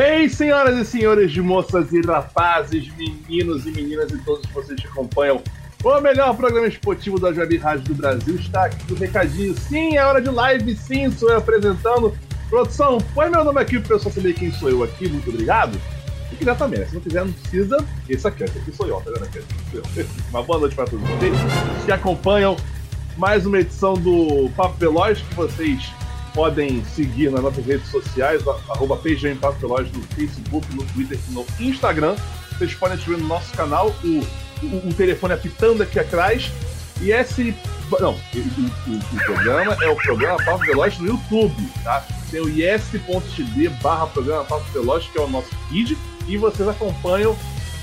Bem, senhoras e senhores, moças e rapazes, meninos e meninas e todos vocês que acompanham o melhor programa esportivo da Web Rádio do Brasil, está aqui no recadinho. Sim, é hora de live, sim, sou eu apresentando. Produção, põe meu nome aqui para o pessoal saber quem sou eu aqui, muito obrigado. Se quiser também, se não quiser, não precisa. Esse aqui, sou eu, tá vendo aqui? Uma boa noite para todos vocês que acompanham mais uma edição do Papo Veloz, que vocês podem seguir nas nossas redes sociais, @PGM Papo Veloz no Facebook, no Twitter e no Instagram. Vocês podem assistir no nosso canal, o telefone apitando aqui atrás. E esse... Não, o programa é o programa Papo Veloz no YouTube, tá? Tem o yes.tv/programa Papo Veloz, que é o nosso feed, e vocês acompanham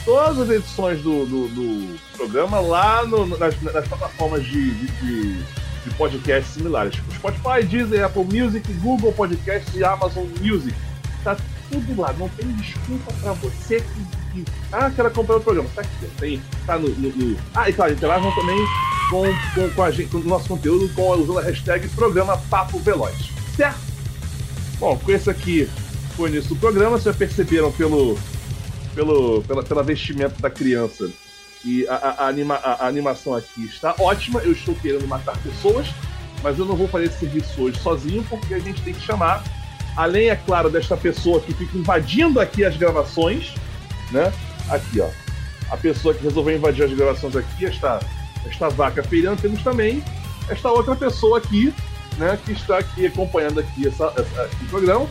todas as edições do programa lá nas plataformas de podcasts similares, tipo Spotify, Deezer, Apple Music, Google Podcasts e Amazon Music. Tá tudo lá, não tem desculpa pra você que quer acompanhar o programa. Tá aqui, tem, tá no... Ah, e claro, interagam também com a gente, com o nosso conteúdo, usando a hashtag Programa Papo Veloz, certo? Bom, com esse aqui foi o início do programa. Vocês já perceberam pela vestimenta da criança que a animação aqui está ótima. Eu estou querendo matar pessoas, mas eu não vou fazer esse serviço hoje sozinho, porque a gente tem que chamar, além, é claro, desta pessoa que fica invadindo aqui as gravações, né? Aqui, ó, a pessoa que resolveu invadir as gravações aqui, esta vaca feirando. Temos também esta outra pessoa aqui, né, que está aqui acompanhando aqui esse programa.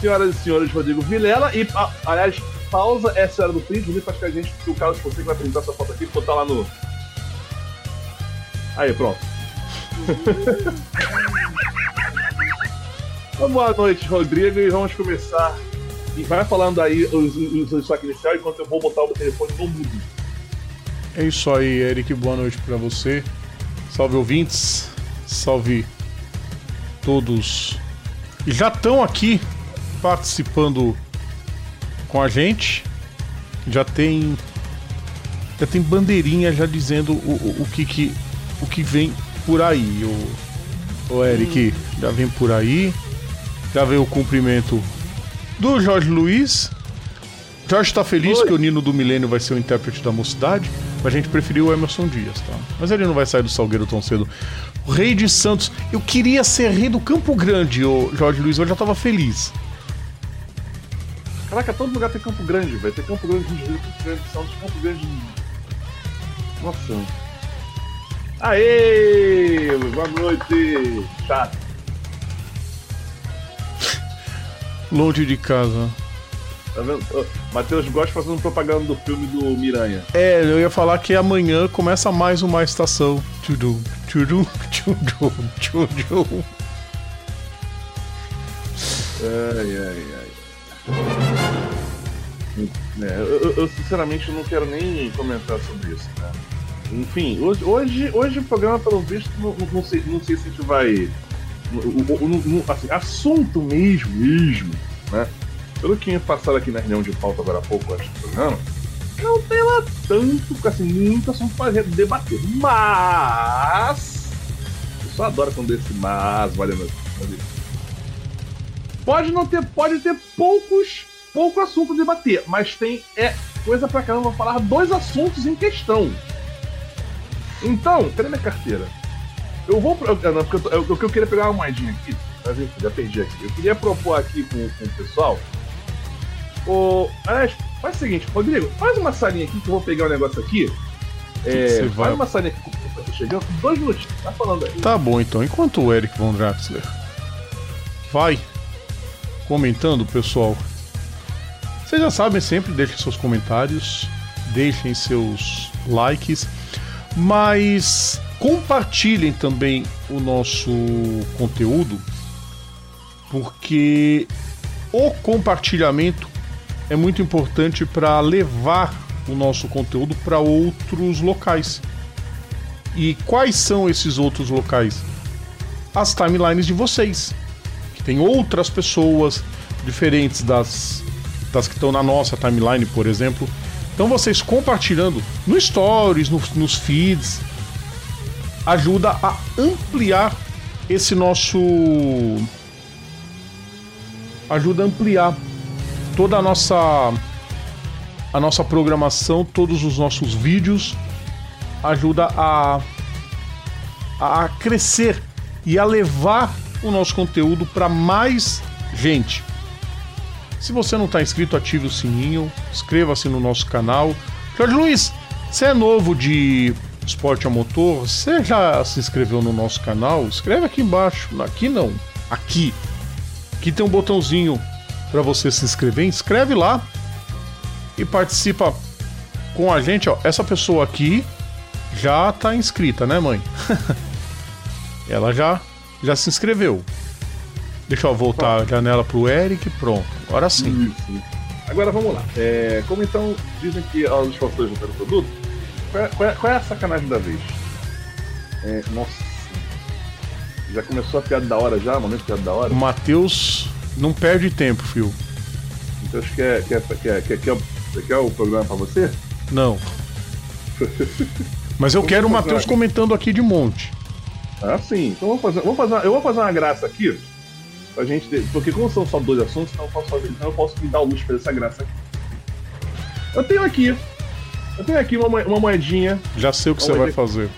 Senhoras e senhores, Rodrigo Vilela. E, aliás, pausa essa hora do print. Rodrigo, acho que a gente, o Carlos, você que vai apresentar sua foto aqui, botar lá no... Aí, pronto. Então, boa noite, Rodrigo, e vamos começar. E vai falando aí os destaques iniciais, enquanto eu vou botar o telefone no mudo. É isso aí, Eric, boa noite pra você. Salve, ouvintes. Salve todos que já estão aqui participando com a gente. Já tem bandeirinha já dizendo o que vem por aí. O Eric já vem por aí. Já veio o cumprimento do Jorge Luiz. Jorge tá feliz que o Nino do Milênio vai ser o intérprete da mocidade. A gente preferiu o Emerson Dias, tá? Mas ele não vai sair do Salgueiro tão cedo. O Rei de Santos. Eu queria ser rei do Campo Grande, ô Jorge Luiz. Eu já tava feliz. Caraca, todo lugar tem Campo Grande, velho. Tem Campo Grande, Campo Grande de Santos, Campo Grande... Nossa. Aê! Boa noite, chato. Longe de casa. Tá vendo? Matheus Góes fazendo propaganda do filme do Miranha. É, eu ia falar que amanhã começa mais uma estação. Tchudum, tchudum, tchudum, tchudum. Ai. É, eu sinceramente não quero nem comentar sobre isso, né? Enfim, hoje o programa, pelo visto, não sei se a gente vai... assim, assunto mesmo, né? Pelo que me passaram aqui na reunião de pauta agora há pouco, acho que não tem lá tanto, assim, muito assunto pra debater. Mas... eu só adoro quando esse mas vale a pena. Pode ter pouco assunto a debater, mas tem coisa pra caramba pra falar, dois assuntos em questão. Então, cadê minha carteira? Eu vou... Não, porque eu queria pegar uma moedinha aqui, mas enfim, já perdi aqui. Eu queria propor aqui com o pessoal... faz o seguinte, Rodrigo, faz uma salinha aqui que eu vou pegar um negócio aqui. Faz uma salinha aqui que eu tô chegando. 2 minutinhos, tá falando aí. Tá bom, então. Enquanto o Eric Von Draxler vai comentando, pessoal, vocês já sabem sempre, deixem seus comentários, deixem seus likes, mas compartilhem também o nosso conteúdo, porque o compartilhamento é muito importante para levar o nosso conteúdo para outros locais. E quais são esses outros locais? As timelines de vocês, que tem outras pessoas diferentes das que estão na nossa timeline, por exemplo. Então vocês compartilhando no stories, nos feeds, ajuda a ampliar esse nosso... ajuda a ampliar toda a nossa programação, todos os nossos vídeos, ajuda a crescer e a levar o nosso conteúdo para mais gente. Se você não está inscrito, ative o sininho, inscreva-se no nosso canal. Jorge Luiz, você é novo de esporte a motor, você já se inscreveu no nosso canal? Escreve aqui embaixo, aqui não, aqui. Aqui tem um botãozinho para você se inscrever, inscreve lá e participa com a gente. Ó, essa pessoa aqui já está inscrita, né, mãe? Ela já se inscreveu. Deixa eu voltar a janela pro Eric, pronto. Agora sim. Isso. Agora vamos lá. Como então dizem que os fatores não têm produto, qual é a sacanagem da vez? Nossa. Já começou a piada da hora já? Momento de piada da hora? O Matheus não perde tempo, filho. Então acho que quer o programa pra você? Não. Mas eu quero o Matheus comentando aqui de monte. Ah, sim. Então eu vou fazer uma graça aqui. Pra gente, porque como são só dois assuntos, então eu posso me dar o luxo pra essa graça aqui. Eu tenho aqui uma moedinha. Já sei o que você vai fazer.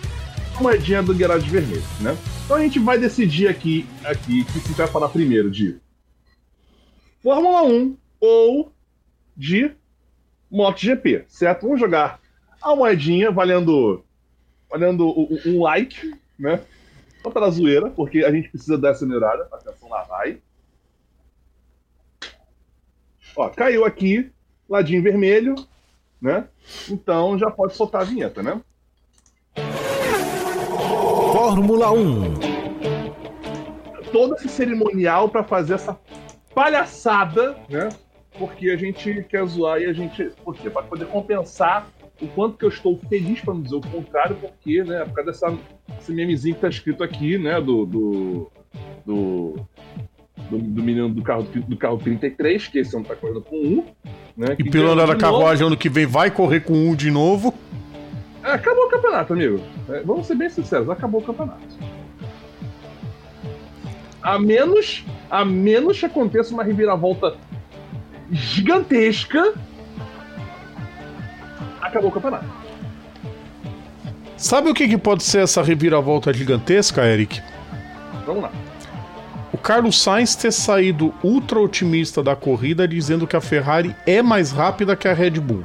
Uma moedinha do Garage Vermelho, né? Então a gente vai decidir aqui que se vai falar primeiro de Fórmula 1 ou de MotoGP, certo? Vamos jogar a moedinha valendo um like, né? Só pela zoeira, porque a gente precisa dar essa acelerada. Atenção, lá vai. Ó, caiu aqui, ladinho vermelho, né? Então já pode soltar a vinheta, né? Fórmula 1. Todo esse cerimonial pra fazer essa palhaçada, né? Porque a gente quer zoar e a gente... Porque pra poder compensar... O quanto que eu estou feliz, para não dizer o contrário, porque, né, por causa desse memezinho que tá escrito aqui, né, do menino do carro 33, que esse ano tá correndo com 1, né? E pelo andar da carruagem, ano que vem vai correr com 1 de novo. Acabou o campeonato, amigo. Vamos ser bem sinceros, acabou o campeonato. A menos que aconteça uma reviravolta gigantesca, acabou o campeonato. Sabe o que pode ser essa reviravolta gigantesca, Eric? Vamos lá. O Carlos Sainz ter saído ultra otimista da corrida, dizendo que a Ferrari é mais rápida que a Red Bull.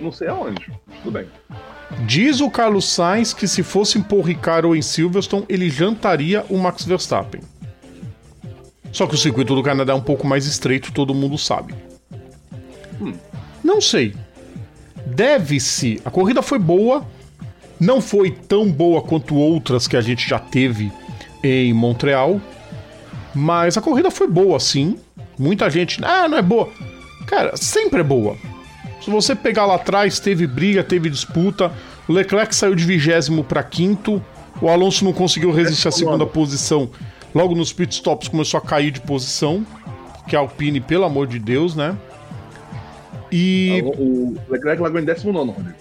Não sei aonde, tudo bem. Diz o Carlos Sainz que se fosse em Paul Ricard ou em Silverstone, ele jantaria o Max Verstappen. Só que o circuito do Canadá é um pouco mais estreito, todo mundo sabe. Não sei. Deve-se. A corrida foi boa. Não foi tão boa quanto outras que a gente já teve em Montreal. Mas a corrida foi boa, sim. Muita gente... Ah, não é boa. Cara, sempre é boa. Se você pegar lá atrás, teve briga, teve disputa. O Leclerc saiu de 20º para 5º. O Alonso não conseguiu resistir à segunda posição. Logo nos pitstops começou a cair de posição. Porque a Alpine, pelo amor de Deus, né? E... O Leclerc largou em 19º, Rodrigo.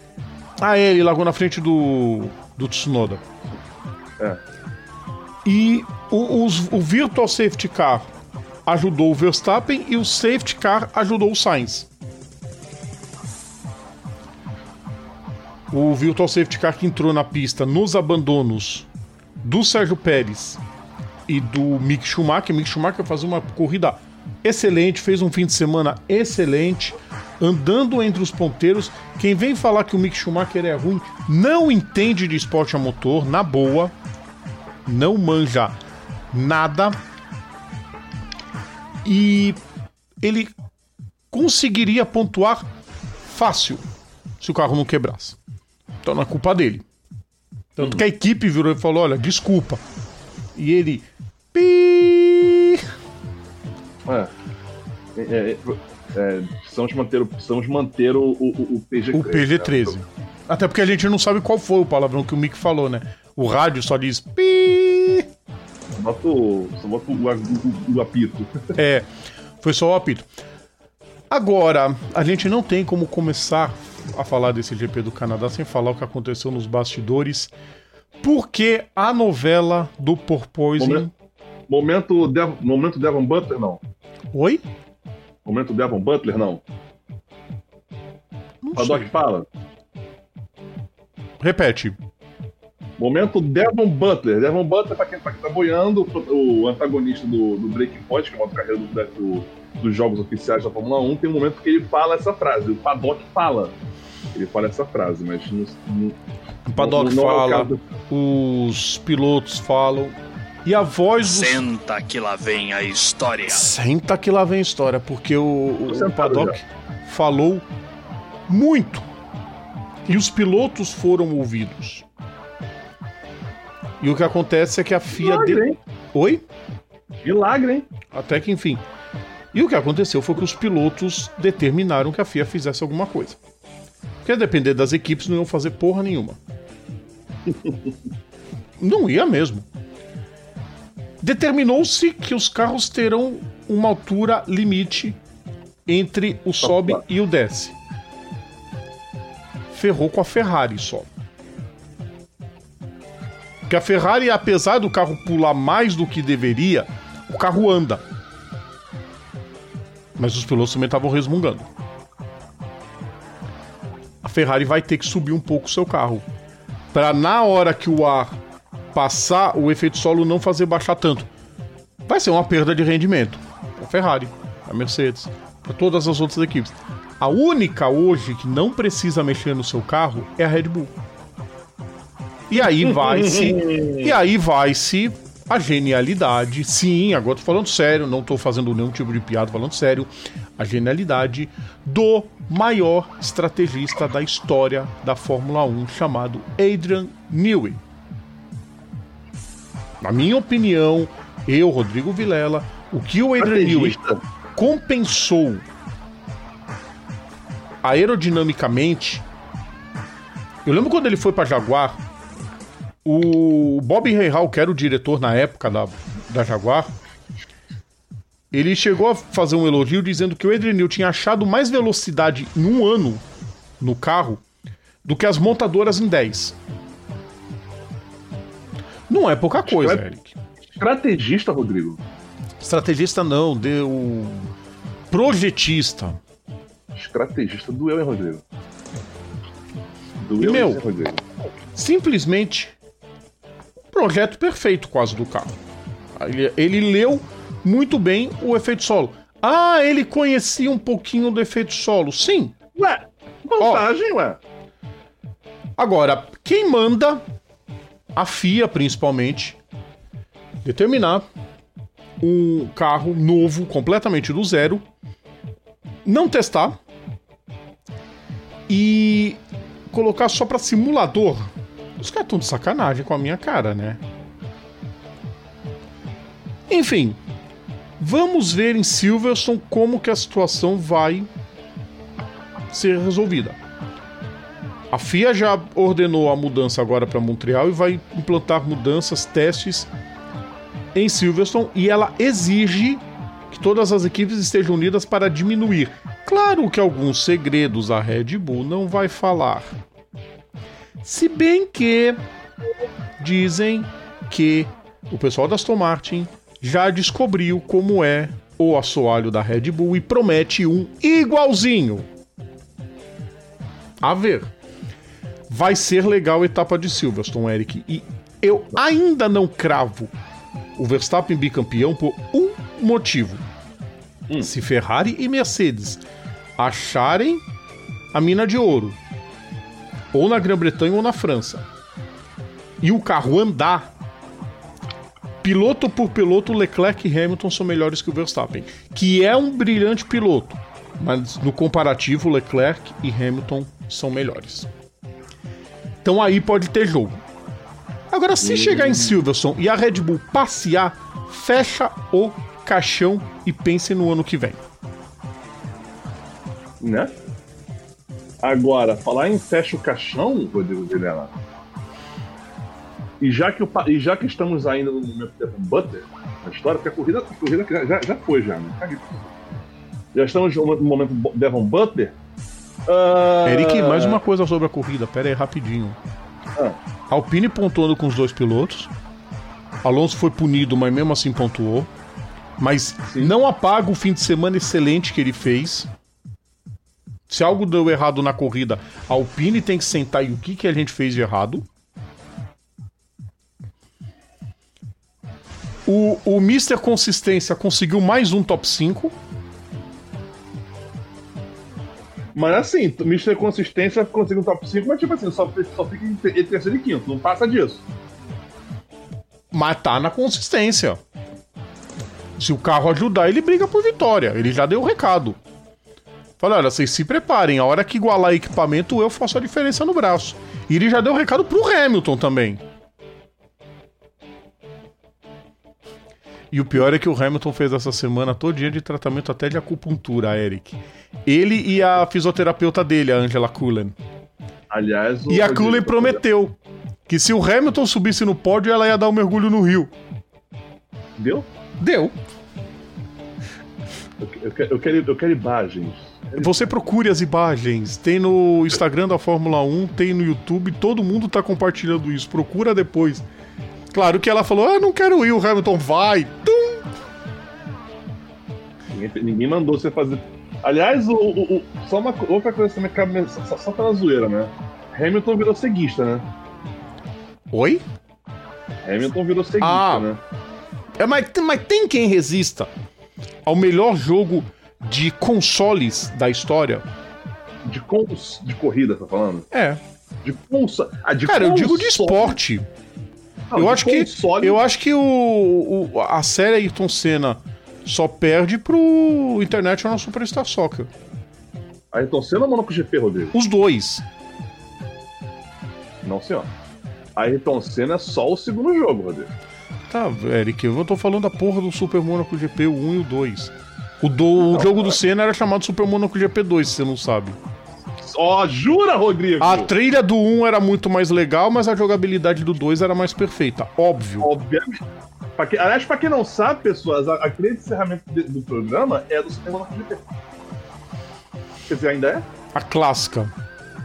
Ah, é, ele largou na frente do Tsunoda. É. E o Virtual Safety Car ajudou o Verstappen e o Safety Car ajudou o Sainz. O Virtual Safety Car que entrou na pista nos abandonos do Sérgio Pérez e do Mick Schumacher. Mick Schumacher fazia uma corrida excelente, fez um fim de semana excelente, andando entre os ponteiros. Quem vem falar que o Mick Schumacher é ruim não entende de esporte a motor, na boa. Não manja nada. E ele conseguiria pontuar fácil se o carro não quebrasse. Então não é culpa dele. Tanto que a equipe virou e falou: olha, desculpa. E ele... Precisamos manter o PG-13. O PG-13. Né? Até porque a gente não sabe qual foi o palavrão que o Mick falou, né? O rádio só diz pi. Só bota o apito. É, foi só o apito. Agora, a gente não tem como começar a falar desse GP do Canadá sem falar o que aconteceu nos bastidores. Porque a novela do Porpoising... Momento Devon Butler, não. Oi? Momento do Evan Butler, não? Não sei. Paddock fala. Repete. Momento Devon Butler. Devon Butler, pra quem tá boiando, o antagonista do Breaking Point, que é uma carreira dos jogos oficiais da Fórmula 1, tem um momento que ele fala essa frase. O Paddock fala. Ele fala essa frase, mas não, o Paddock não fala, os pilotos falam. E a voz do... Senta que lá vem a história. Senta que lá vem a história, porque o Paddock já falou muito. E os pilotos foram ouvidos. E o que acontece é que a FIA... Milagre, hein? Oi? Milagre, hein? Até que enfim. E o que aconteceu foi que os pilotos determinaram que a FIA fizesse alguma coisa. Porque a depender das equipes não iam fazer porra nenhuma. Não ia mesmo. Determinou-se que os carros terão uma altura limite entre o sobe e o desce. Ferrou com a Ferrari só. Porque a Ferrari, apesar do carro pular mais do que deveria, o carro anda. Mas os pilotos também estavam resmungando. A Ferrari vai ter que subir um pouco o seu carro. Para na hora que o ar passar, o efeito solo não fazer baixar tanto. Vai ser uma perda de rendimento. Para a Ferrari, para a Mercedes, para todas as outras equipes. A única hoje que não precisa mexer no seu carro é a Red Bull. E aí vai-se a genialidade. Sim, agora tô falando sério, não tô fazendo nenhum tipo de piada, falando sério. A genialidade do maior estrategista da história da Fórmula 1, chamado Adrian Newey. Na minha opinião, eu, Rodrigo Vilela, o que o Adrian Newey compensou aerodinamicamente... Eu lembro quando ele foi pra Jaguar, o Bob Rahal, que era o diretor na época da Jaguar, ele chegou a fazer um elogio dizendo que o Adrian Newey tinha achado mais velocidade em um ano no carro do que as montadoras em 10. Não é pouca coisa, Eric. Estrategista, Rodrigo? Estrategista não, deu... Projetista. Estrategista doeu, hein, Rodrigo? Meu, simplesmente um projeto perfeito quase do carro. Ele leu muito bem o efeito solo. Ah, ele conhecia um pouquinho do efeito solo. Sim. Ué, vantagem, ué. Agora, quem manda, a FIA principalmente, determinar um carro novo, completamente do zero, não testar e... colocar só pra simulador. Os caras estão de sacanagem com a minha cara, né? Enfim, vamos ver em Silverstone como que a situação vai ser resolvida. A FIA já ordenou a mudança agora para Montreal e vai implantar mudanças, testes em Silverstone, e ela exige que todas as equipes estejam unidas para diminuir. Claro que alguns segredos a Red Bull não vai falar. Se bem que dizem que o pessoal da Aston Martin já descobriu como é o assoalho da Red Bull e promete um igualzinho. A ver. Vai ser legal a etapa de Silverstone, Eric. E eu ainda não cravo o Verstappen bicampeão por um motivo. Se Ferrari e Mercedes acharem a mina de ouro, ou na Grã-Bretanha ou na França, e o carro andar, piloto por piloto, Leclerc e Hamilton são melhores que o Verstappen, que é um brilhante piloto, mas no comparativo Leclerc e Hamilton são melhores. Então aí pode ter jogo. Agora, se chegar em Silverstone e a Red Bull passear, fecha o caixão e pense no ano que vem, né? Agora, falar em fecha o caixão, Rodrigo Vilela, e já que estamos ainda no momento do Butler na história, porque a corrida já foi, já, né? Já estamos no momento do Devon Butler. Eric, mais uma coisa sobre a corrida, pera aí rapidinho. Alpine pontuando com os dois pilotos. Alonso foi punido, mas mesmo assim pontuou. Mas sim, não apaga o fim de semana excelente que ele fez. Se algo deu errado na corrida, a Alpine tem que sentar e o que a gente fez de errado. O Mr. Consistência conseguiu mais um top 5. Mas assim, o Mr. Consistência conseguiu um top 5, mas tipo assim, só fica entre terceiro e quinto, não passa disso. Mas tá na consistência. Se o carro ajudar, ele briga por vitória. Ele já deu o recado. Fala, olha, vocês se preparem. A hora que igualar equipamento, eu faço a diferença no braço. E ele já deu o recado pro Hamilton também. E o pior é que o Hamilton fez essa semana todinha de tratamento até de acupuntura, Eric. Ele e a fisioterapeuta dele, a Angela Cullen. Aliás... E a Cullen prometeu que se o Hamilton subisse no pódio, ela ia dar um mergulho no rio. Deu? Deu. Eu quero imagens. Você procure as imagens. Tem no Instagram da Fórmula 1, tem no YouTube, todo mundo tá compartilhando isso. Procura depois. Claro que ela falou, ah, não quero ir, o Hamilton vai. Tum! Ninguém mandou você fazer. Aliás, só uma outra coisa também, só pela zoeira, né? Hamilton virou ceguista, né? Oi? Hamilton virou ceguista, né? É, mas tem quem resista ao melhor jogo de consoles da história. De corrida, tá falando? É. Eu digo de esporte. Não, eu acho que a série Ayrton Senna só perde pro International Superstar Soccer. Ayrton Senna ou MotoGP, Rodrigo? Os dois. Não, senhor. Ayrton Senna é só o segundo jogo, Rodrigo. Tá, Eric, eu tô falando da porra do Super Monaco GP, o 1 e o 2. O jogo do Senna era chamado Super Monaco GP 2, se você não sabe. Ó, jura, Rodrigo? A trilha do 1 era muito mais legal, mas a jogabilidade do 2 era mais perfeita, óbvio. Obviamente. Aliás, pra quem não sabe, pessoas, a trilha de encerramento do programa é do Super Monaco GP. Quer dizer, ainda é? A clássica.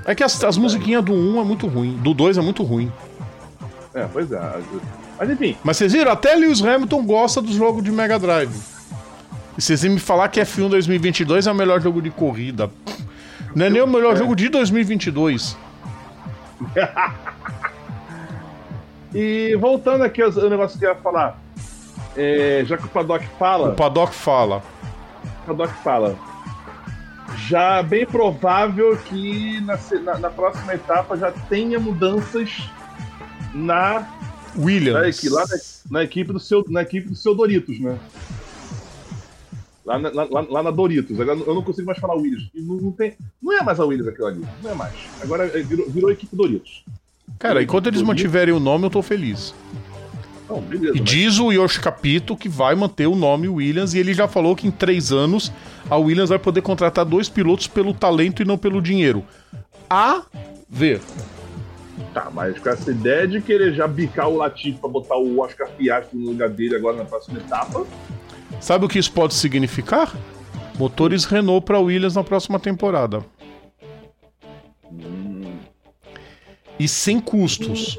É que as musiquinhas do 1 é muito ruim, do 2 é muito ruim. É, pois é, mas enfim. Mas vocês viram? Até Lewis Hamilton gosta dos jogos de Mega Drive. E vocês iam me falar que F1 2022 é o melhor jogo de corrida. Não é nem o melhor jogo de 2022. E voltando aqui ao negócio que eu ia falar. Já que o Paddock fala... Já é bem provável que na próxima etapa já tenha mudanças na... Williams. Lá na equipe do seu Doritos, né? Lá na Doritos. Agora eu não consigo mais falar Williams. Não é mais a Williams aquilo ali. Não é mais. Agora virou a equipe Doritos. Cara, enquanto eles mantiverem o nome, eu tô feliz. Não, beleza, e diz o Yoshi Capito que vai manter o nome Williams. E ele já falou que em 3 anos a Williams vai poder contratar 2 pilotos pelo talento e não pelo dinheiro. A ver. Tá, mas com essa ideia de querer já bicar o Latifi pra botar o Oscar Piastri no lugar dele agora na próxima etapa... Sabe o que isso pode significar? Motores Renault pra Williams na próxima temporada. E sem custos.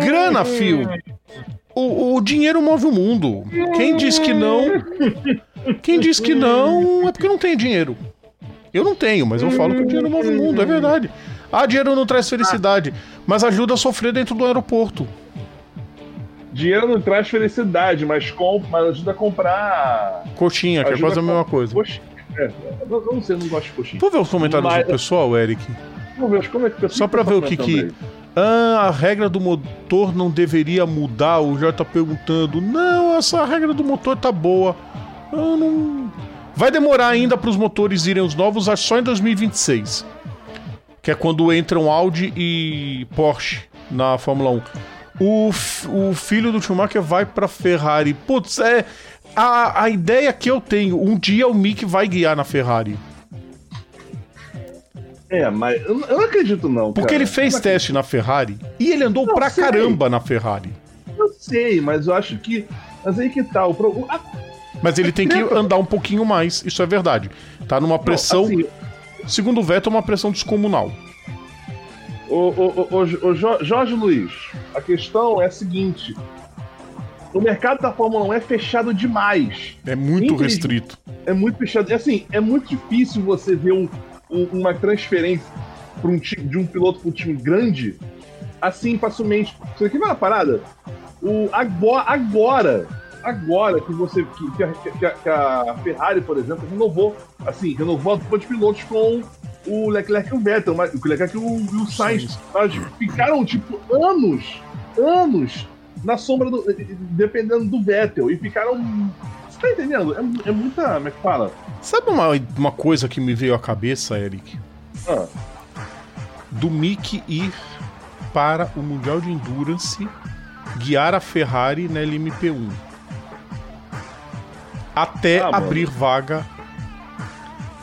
Grana, fio! O dinheiro move o mundo. Quem diz que não... é porque não tem dinheiro. Eu não tenho, mas eu falo que o dinheiro move o mundo, é verdade. Ah, dinheiro não traz felicidade, mas ajuda a sofrer dentro do aeroporto. Dinheiro não traz felicidade, mas ajuda a comprar... Coxinha, que é quase a mesma coisa. Coxinha. Eu não sei, eu não gosto de coxinha. Vamos ver os comentários do pessoal, Eric? Vamos ver os comentários. Só pra ver o que... a regra do motor não deveria mudar, o Jorge tá perguntando. Não, essa regra do motor tá boa. Eu não... Vai demorar ainda pros motores irem os novos, acho só em 2026. Que é quando entram Audi e Porsche na Fórmula 1. O filho do Schumacher vai pra Ferrari. Putz, a ideia que eu tenho, um dia o Mick vai guiar na Ferrari. É, mas eu não acredito não, porque cara, ele fez teste na Ferrari e ele andou pra caramba na Ferrari. Eu sei, mas eu acho que... Mas aí que tá, mas ele tem que andar um pouquinho mais, isso é verdade. Tá numa pressão... Não, assim... Segundo o Vettel, uma pressão descomunal. Jorge Luiz, a questão é a seguinte: O mercado da Fórmula 1 é fechado demais. É muito restrito. É muito fechado. Assim, é muito difícil você ver uma transferência de um piloto para um time grande assim facilmente. Você quer ver uma parada? Agora que você que a Ferrari, por exemplo, renovou a dupla de pilotos com o Leclerc e o Vettel, mas o Leclerc e o Sainz, elas ficaram tipo anos na sombra dependendo do Vettel e ficaram. Você tá entendendo? É muita. Como é que fala? Sabe uma coisa que me veio à cabeça, Eric? Do Mick ir para o Mundial de Endurance guiar a Ferrari na LMP1 até abrir vaga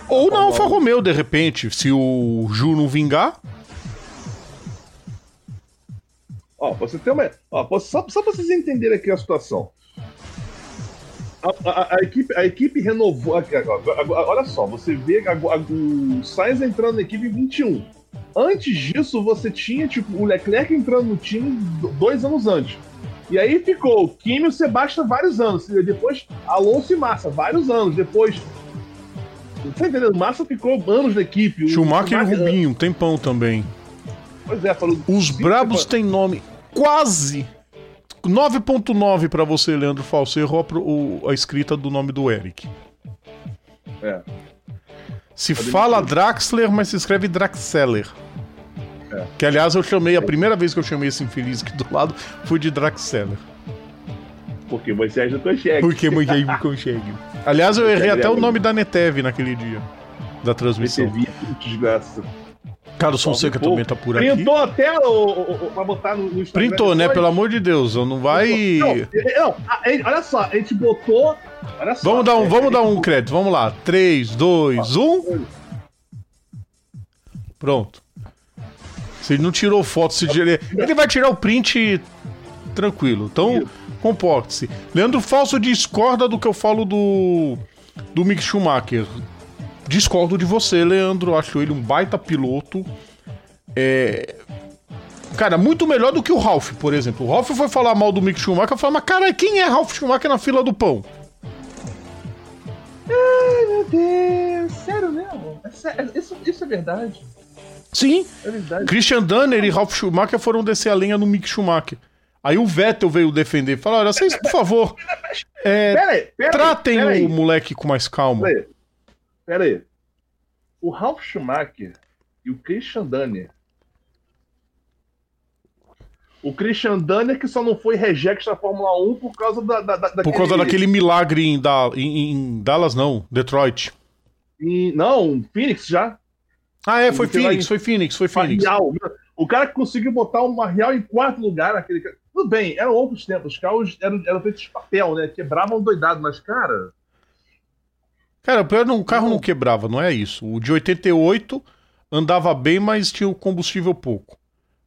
ou na Alfa Romeo, de repente, se o Ju não vingar. Você tem uma... só pra vocês entenderem aqui a situação. A equipe renovou. Olha só, você vê o Sainz entrando na equipe em 21. Antes disso, você tinha o Leclerc entrando no time 2 anos antes. E aí ficou o Kimi e o Sebastian vários anos. Depois, Alonso e Massa, vários anos. Depois. Você entendeu? Massa ficou anos na equipe. Schumacher e Rubinho, tempão também. Pois é, falou. Os brabos têm nome quase. 9.9 pra você, Leandro Falcerro, a escrita do nome do Eric. Se fala Draxler, mas se escreve Draxler. Que, aliás, eu chamei, a primeira vez que eu chamei esse infeliz aqui do lado foi de Draxler. Porque Moisés não consegue. Aliás, eu errei até o nome da Netev naquele dia da transmissão. Netev, desgraça. Carlos Fonseca também tá por aqui. Printou até pra botar no Instagram. Printou, né? Pelo amor de Deus, não vai... Não, olha só, a gente botou... Olha só, vamos dar um crédito, vamos lá. 3, 2, 1... Pronto. Se ele não tirou foto, ele vai tirar o print tranquilo. Então, comporte-se. Leandro Falso discorda do que eu falo do Mick Schumacher. Discordo de você, Leandro. Acho ele um baita piloto. Cara, muito melhor do que o Ralf, por exemplo. O Ralf foi falar mal do Mick Schumacher. Eu falei, mas cara, quem é Ralf Schumacher na fila do pão? Ai, meu Deus. Sério mesmo? Isso é verdade? Sim. É verdade. Christian Danner e Ralf Schumacher foram descer a lenha no Mick Schumacher. Aí o Vettel veio defender. Falou, olha, vocês, por favor, tratem o moleque com mais calma. Pera aí, o Ralf Schumacher e o Christian Danner. O Christian Danner que só não foi reject na Fórmula 1 por causa daquele milagre em Dallas, não, Detroit. Phoenix já. Foi Phoenix. O cara que conseguiu botar o Marrial em 4º lugar naquele... Tudo bem, eram outros tempos, os carros eram feitos de papel, né? Quebravam doidado, mas cara... Cara, o pior não, o carro não quebrava, não é isso. O de 88 andava bem, mas tinha o combustível pouco.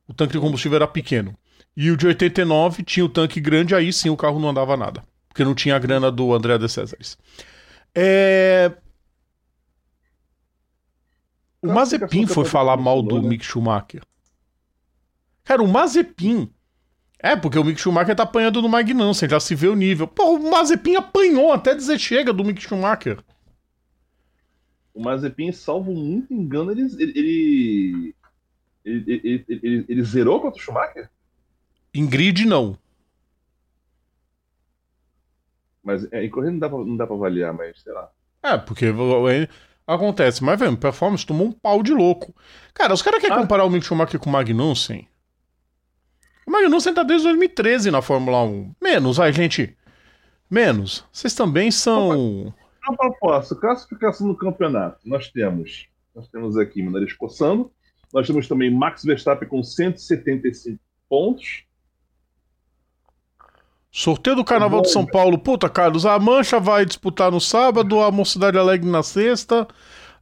O tanque de combustível era pequeno. E o de 89 tinha o tanque grande, aí sim o carro não andava nada. Porque não tinha a grana do André de Césares. O Mazepin foi falar mal do Mick Schumacher. Cara, o Mazepin... porque o Mick Schumacher tá apanhando no Magnussen, já se vê o nível. O Mazepin apanhou até dizer chega do Mick Schumacher. O Mazepin, salvo muito engano, ele zerou contra o Schumacher? Em grid, não. Mas em corrida não dá pra avaliar, mas sei lá. Porque acontece. Mas, velho, performance tomou um pau de louco. Cara, os caras querem comparar o Mick Schumacher com o Magnussen? O Magnussen tá desde 2013 na Fórmula 1. Menos, gente. Menos. Vocês também são... A proposta, classificação do campeonato, nós temos aqui Minardi coçando, nós temos também Max Verstappen com 175 pontos. Sorteio do Carnaval de São Paulo, puta, Carlos, a Mancha vai disputar no sábado, a Mocidade Alegre na sexta,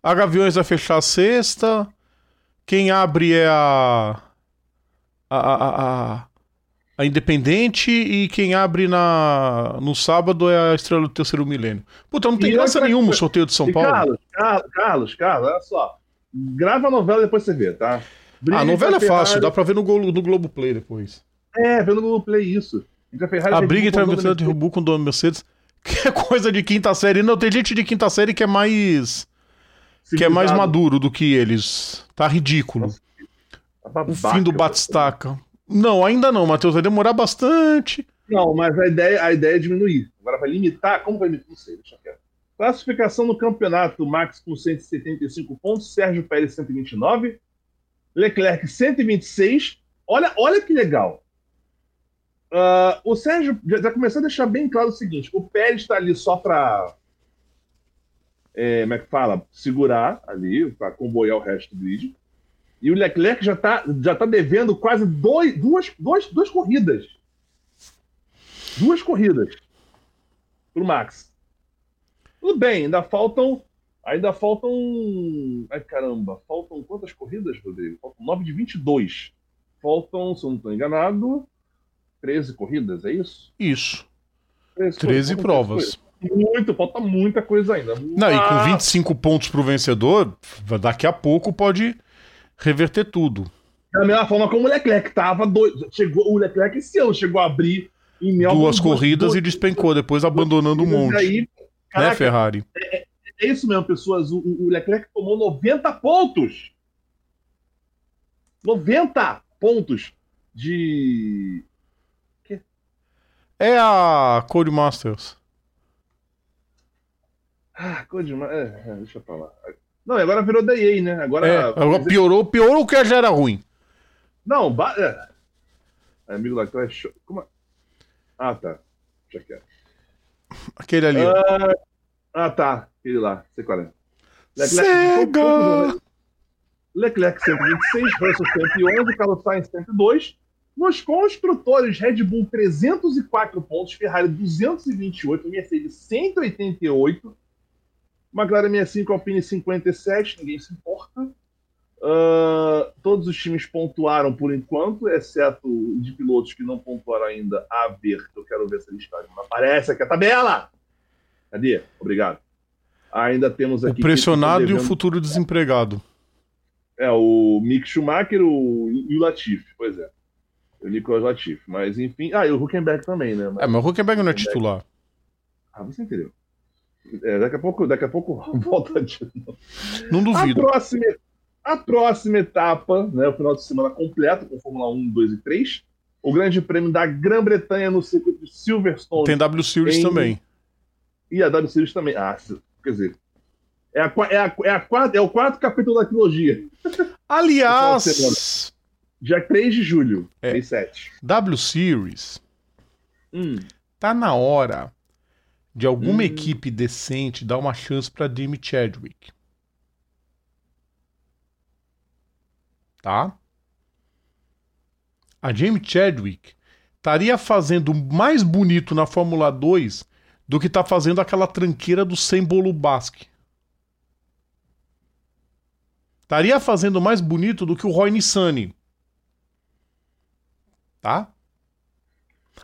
a Gaviões vai fechar a sexta, quem abre é a Independente, e quem abre no sábado é a Estrela do Terceiro Milênio. Puta, não tem graça nenhuma o sorteio de São Paulo. Carlos, olha só. Grava a novela e depois você vê, tá? A novela é fácil, dá pra ver no Globoplay depois. Vê no Globoplay isso. A briga entre a Mercedes e o Red Bull com o Mercedes, que é coisa de quinta série. Não, tem gente de quinta série que é mais... que é mais maduro do que eles. Tá ridículo. Nossa, babaca, o fim do Batistaca. Não, ainda não, Matheus. Vai demorar bastante. Não, mas a ideia é diminuir. Agora vai limitar. Como vai limitar? Não sei, deixa quieto. Classificação no campeonato. Max com 175 pontos. Sérgio Pérez 129. Leclerc 126. Olha que legal. O Sérgio já começou a deixar bem claro o seguinte. O Pérez tá ali só pra... como é que fala? Segurar ali, para comboiar o resto do grid. E o Leclerc já tá devendo quase duas corridas. Duas corridas pro Max. Tudo bem, ainda faltam... Ai, caramba, faltam quantas corridas, Rodrigo? Faltam 9 de 22. Faltam, se eu não estou enganado, 13 corridas, é isso? Isso. 13 provas. Falta muita coisa ainda. Não, e com 25 pontos pro vencedor, daqui a pouco pode reverter tudo. Da mesma forma como o Leclerc tava doido. Chegou, o Leclerc esse ano chegou a abrir em Melbourne, duas corridas e despencou, depois abandonando um monte. Aí, caraca, né, Ferrari? É isso mesmo, pessoas. O Leclerc tomou 90 pontos. 90 pontos de... Que? É a Cody Masters. Ah, coisa demais. Deixa eu falar. Não, agora virou da EA, né? Agora piorou o que já era ruim. Não, amigo da Clash. Como... Ah, tá. Já quero. Aquele ali. Ah, tá. Aquele lá. Sei qual é. Leclerc 126, Russell 111, Carlos Sainz 102. Nos construtores, Red Bull 304 pontos, Ferrari 228, Mercedes 188. McLaren 65, Alpine 57, ninguém se importa. Todos os times pontuaram por enquanto, exceto de pilotos que não pontuaram ainda. A ver, eu quero ver se eles estão. Aparece aqui a tabela! Cadê? Obrigado. Ainda temos aqui... O pressionado e o futuro desempregado. É, o Mick Schumacher e o Latifi, pois é. O Nicolas Latifi, mas enfim... Ah, e o Hülkenberg também, né? Mas o Hülkenberg não é titular. Ah, você entendeu. Daqui a pouco volta de novo. Não duvido. A próxima etapa, né, o final de semana completo, com Fórmula 1, 2 e 3. O Grande Prêmio da Grã-Bretanha no circuito de Silverstone. Tem W Series também. E a W Series também. Ah, quer dizer... É o quarto capítulo da trilogia. Aliás... Dia 3 de julho, 37. W Series. Tá na hora de alguma equipe decente dar uma chance pra Jimmy Chadwick. Tá? A Jimmy Chadwick estaria fazendo mais bonito na Fórmula 2 do que tá fazendo aquela tranqueira do Sembol Lubaski. Estaria fazendo mais bonito do que o Roy Nissany. Tá?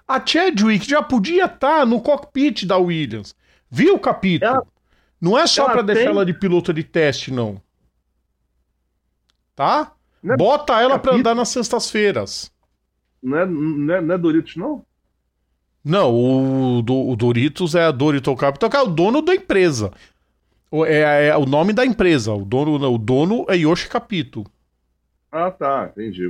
A Chadwick já podia estar no cockpit da Williams. Viu o capítulo? Não é só pra deixar ela de piloto de teste, não. Tá? Não é... Bota ela pra andar nas sextas-feiras. Não é Doritos, não? Não, o Doritos é a Dorito Capital, que é o dono da empresa. É o nome da empresa. O dono é Yoshi Capito. Ah, tá, entendi,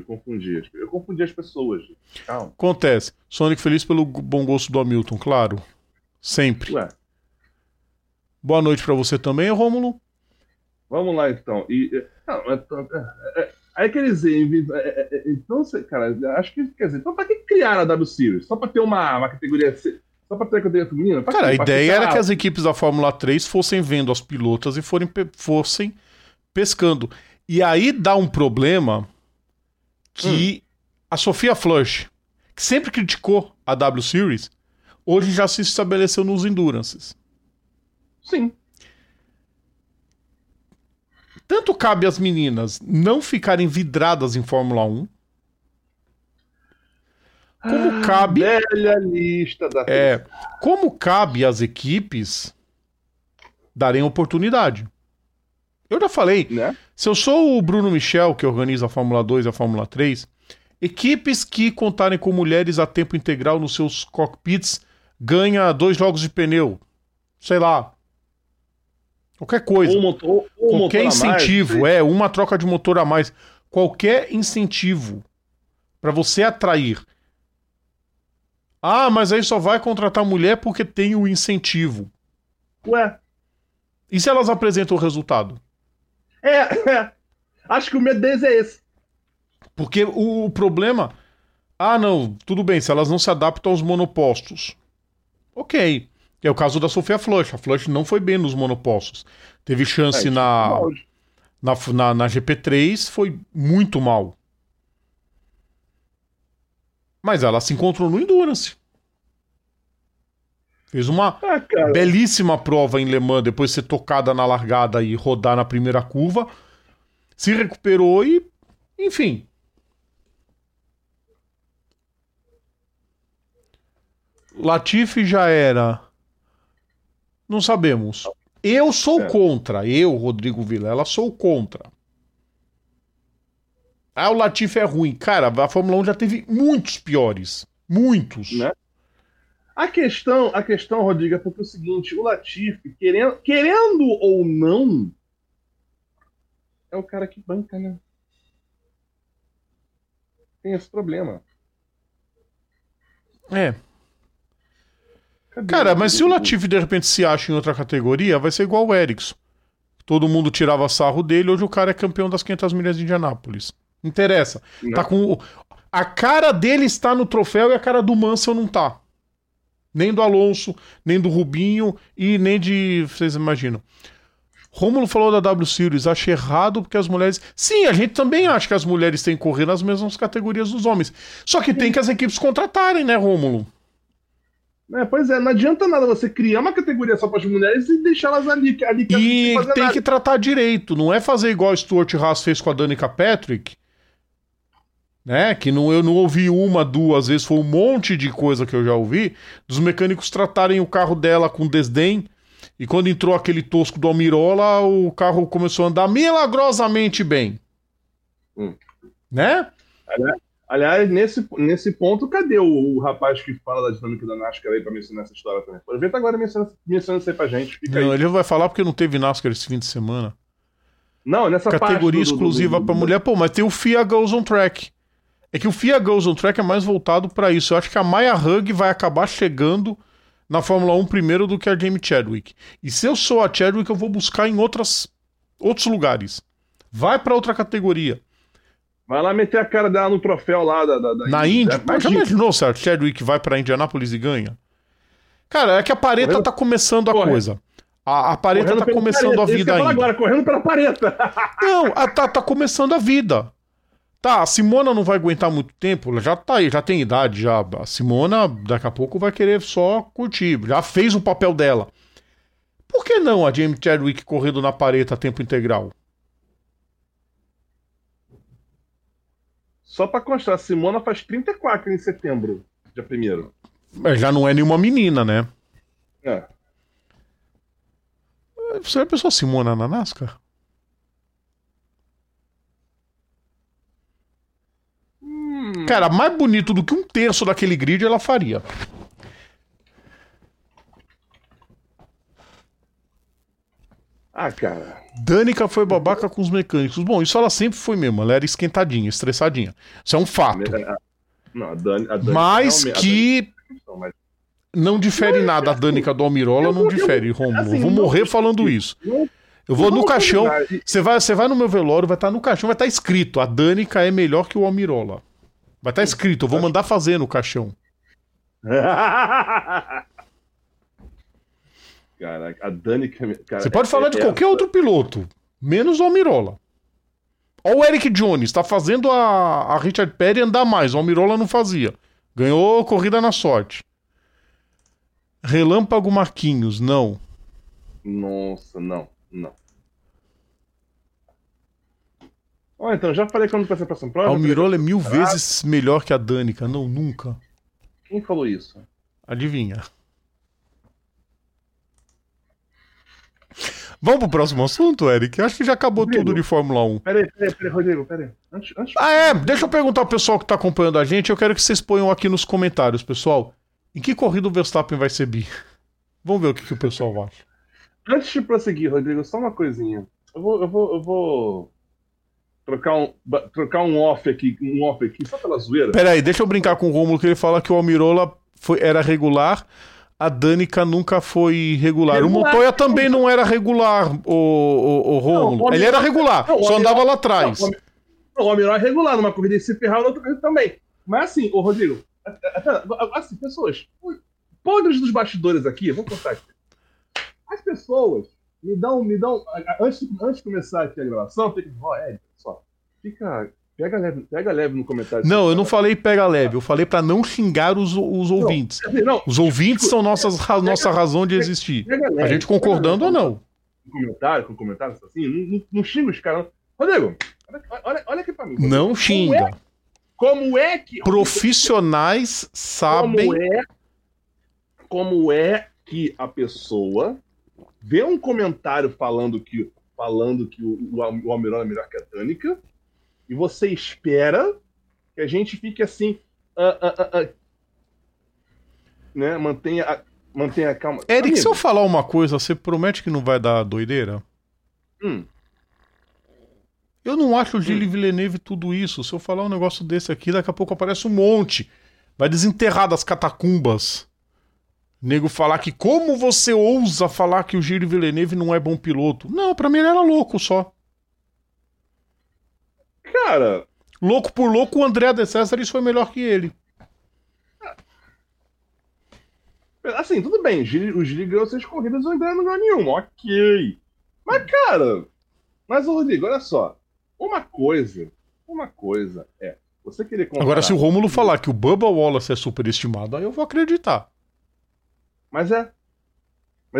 eu confundi as pessoas. Calma. Acontece, Sonic feliz pelo bom gosto do Hamilton, claro, sempre. Ué. Boa noite pra você também, Rômulo. Vamos lá, então. Aí quer dizer, então, cara, acho que, quer dizer, então pra que criar a W Series? Só pra ter uma categoria C? Só pra ter a categoria feminina? Cara, a ideia era que as equipes da Fórmula 3 fossem vendo as pilotas e fossem pescando. E aí dá um problema que a Sofia Flush, que sempre criticou a W Series, hoje já se estabeleceu nos Endurances. Sim. Tanto cabe às meninas não ficarem vidradas em Fórmula 1, como cabe... Velha lista da... como cabe às equipes darem oportunidade. Eu já falei, né? Se eu sou o Bruno Michel, que organiza a Fórmula 2 e a Fórmula 3, Equipes que contarem com mulheres a tempo integral nos seus cockpits ganha 2 jogos de pneu. Sei lá. Qualquer coisa. Qualquer incentivo. Mais, uma troca de motor a mais. Qualquer incentivo para você atrair. Ah, mas aí só vai contratar mulher porque tem o incentivo. Ué. E se elas apresentam o resultado? Acho que o medo deles é esse. Porque o problema... Ah, não, tudo bem, se elas não se adaptam aos monopostos. Ok. É o caso da Sofia Flush. A Flush não foi bem nos monopostos. Teve chance na GP3, foi muito mal. Mas ela se encontrou no Endurance. Fez uma belíssima prova em Le Mans, depois de ser tocada na largada e rodar na primeira curva. Se recuperou e... Enfim. Latifi já era. Não sabemos. Eu sou contra. Eu, Rodrigo Vilela, sou contra. Ah, o Latifi é ruim. Cara, a Fórmula 1 já teve muitos piores. Muitos. Né? A questão, Rodrigo, é porque é o seguinte, o Latifi, querendo ou não, é o cara que banca, né? Tem esse problema. Cadê cara, mas se o Latifi de repente se acha em outra categoria, vai ser igual o Ericsson. Todo mundo tirava sarro dele, hoje o cara é campeão das 500 milhas de Indianápolis. Interessa. Não. Tá com... A cara dele está no troféu e a cara do Mansell não tá. Nem do Alonso, nem do Rubinho e nem de... Vocês imaginam. Rômulo falou da W Series. Acho errado porque as mulheres... Sim, a gente também acha que as mulheres têm que correr nas mesmas categorias dos homens. Só que tem que as equipes contratarem, né, Rômulo? Pois é, não adianta nada você criar uma categoria só para as mulheres e deixar elas ali que e tem nada. Que tratar direito. Não é fazer igual o Stuart Haas fez com a Danica Patrick... Né, que não, eu não ouvi uma, duas vezes, foi um monte de coisa que eu já ouvi, dos mecânicos tratarem o carro dela com desdém, e quando entrou aquele tosco do Almirola, o carro começou a andar milagrosamente bem. Né? Aliás, nesse ponto, cadê o rapaz que fala da dinâmica da NASCAR aí pra mencionar essa história também? Por exemplo, agora menciona isso aí pra gente. Não, ele vai falar porque não teve NASCAR esse fim de semana. Não, nessa categoria parte exclusiva pra mulher, mas tem o FIA Girls on Track. É que o FIA Girls on Track é mais voltado para isso. Eu acho que a Maya Hug vai acabar chegando na Fórmula 1 primeiro do que a Jamie Chadwick. E se eu sou a Chadwick, eu vou buscar em outros lugares. Vai para outra categoria. Vai lá meter a cara dela no troféu lá da na Indy. Mas já imaginou se a Chadwick vai para Indianápolis e ganha? Cara, é que a Pareta tá começando a coisa. A Pareta correndo tá começando a vida ainda. Agora, correndo pela Pareta. Não, tá começando a vida. Tá, a Simona não vai aguentar muito tempo, ela já tá aí, já tem idade, já. A Simona daqui a pouco vai querer só curtir, já fez o papel dela. Por que não a Jamie Chadwick correndo na Pareta a tempo integral? Só pra constar, a Simona faz 34 em setembro, dia 1º. Mas já não é nenhuma menina, né? Você pensou a Simona na NASCAR? Cara, mais bonito do que 1/3 daquele grid ela faria. Cara. Danica foi babaca com os mecânicos. Bom, isso ela sempre foi mesmo. Ela era esquentadinha, estressadinha. Isso é um fato. Não, a Danica mas que não difere nada a Danica do Almirola, não difere, Romulo. Assim, eu vou morrer falando isso. Eu vou no caixão. Você vai no meu velório, vai estar no caixão, vai estar escrito: a Danica é melhor que o Almirola. Vai estar escrito, eu vou mandar fazer no caixão. Cara, a Dani... Cara, você pode falar de qualquer outro piloto, menos o Almirola. Olha o Eric Jones, tá fazendo a Richard Petty andar mais, o Almirola não fazia. Ganhou corrida na sorte. Relâmpago Marquinhos, não. Nossa, não. Então, já falei que eu não passei pra São Paulo. Almirola é 1000 vezes melhor que a Danica. Não, nunca. Quem falou isso? Adivinha. Vamos pro próximo assunto, Eric? Eu acho que já acabou tudo de Fórmula 1. Peraí, Rodrigo, peraí. Antes... Ah, é? Deixa eu perguntar ao pessoal que tá acompanhando a gente. Eu quero que vocês ponham aqui nos comentários, pessoal. Em que corrida o Verstappen vai ser bi? Vamos ver o que o pessoal acha. Antes de prosseguir, Rodrigo, só uma coisinha. Eu vou trocar um off aqui, só pela zoeira. Peraí, deixa eu brincar com o Rômulo, que ele fala que o Almirola era regular... A Danica nunca foi regular. O Montoya também não era regular, o Rômulo. Ele era regular, não, só andava lá atrás. O Almirola é regular, numa corrida se ferrar, na outra corrida também. Mas assim, ô Rodrigo, assim, pessoas, podres dos bastidores aqui, vou contar aqui. As pessoas me dão antes de começar aqui a gravação, tem que pessoal, fica... Pega leve no comentário. Não, eu não falei pega leve, eu falei pra não xingar os ouvintes. Não, os ouvintes são nossa razão de existir. Leve, a gente concordando leve, ou não. Com comentário, assim, não xinga os caras. Rodrigo, olha aqui pra mim. Rodrigo. Não xinga. Como é que... Profissionais sabem... Como é que a pessoa vê um comentário falando que o Almirola é melhor que a Danica... E você espera que a gente fique assim... Né? Mantenha a calma. Eric, amigo, se eu falar uma coisa, você promete que não vai dar doideira? Eu não acho o Gilles Villeneuve tudo isso. Se eu falar um negócio desse aqui, daqui a pouco aparece um monte. Vai desenterrar das catacumbas. Nego falar que como você ousa falar que o Gilles Villeneuve não é bom piloto? Não, pra mim ele era louco só. Cara, louco por louco, o André De Césaris foi melhor que ele. Assim, tudo bem, o Gilles ganhou 6 corridas, o André não ganhou nenhuma, ok. Mas, cara, Rodrigo, olha só, uma coisa é, você querer comparar... Agora, se o Rômulo falar que o Bubba Wallace é superestimado, aí eu vou acreditar. Mas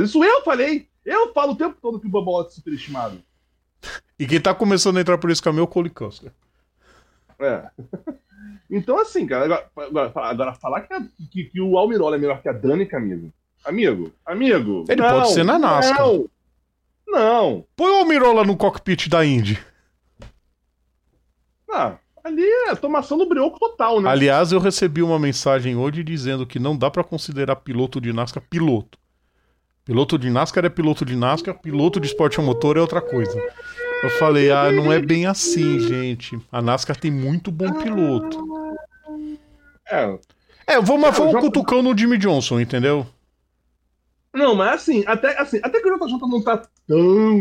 isso eu falei, eu falo o tempo todo que o Bubba Wallace é superestimado. E quem tá começando a entrar por esse caminho é o Cole Custer. É. Então, assim, cara, agora falar que o Almirola é melhor que a Danica, amigo. Ele não, pode ser na NASCAR. Não. Põe o Almirola no cockpit da Indy. Ah, ali é tomação do brioco total, né? Aliás, eu recebi uma mensagem hoje dizendo que não dá pra considerar piloto de NASCAR piloto. Piloto de NASCAR é piloto de NASCAR, piloto de esporte a motor é outra coisa. Eu falei, não é bem assim, gente. A NASCAR tem muito bom piloto. Vamos cutucando no Jimmy Johnson, entendeu? Não, mas até que o JJ não tá tão...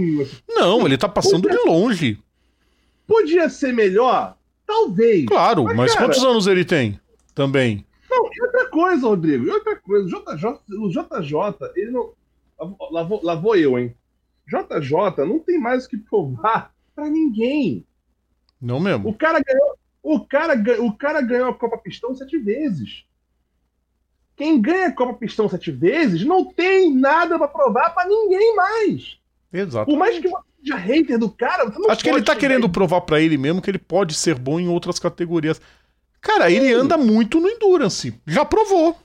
Não, ele tá passando de longe. Podia ser melhor? Talvez. Claro, mas cara... quantos anos ele tem? Também. Não, e outra coisa, Rodrigo, o JJ, ele não... Lá vou eu, hein? JJ não tem mais o que provar pra ninguém. Não mesmo. O cara ganhou a Copa Pistão 7 vezes. Quem ganha a Copa Pistão 7 vezes não tem nada pra provar pra ninguém mais. Exato. Por mais que você seja hater do cara, você não... Acho que ele tá querendo provar pra ele mesmo que ele pode ser bom em outras categorias. Cara, ele anda muito no Endurance. Já provou.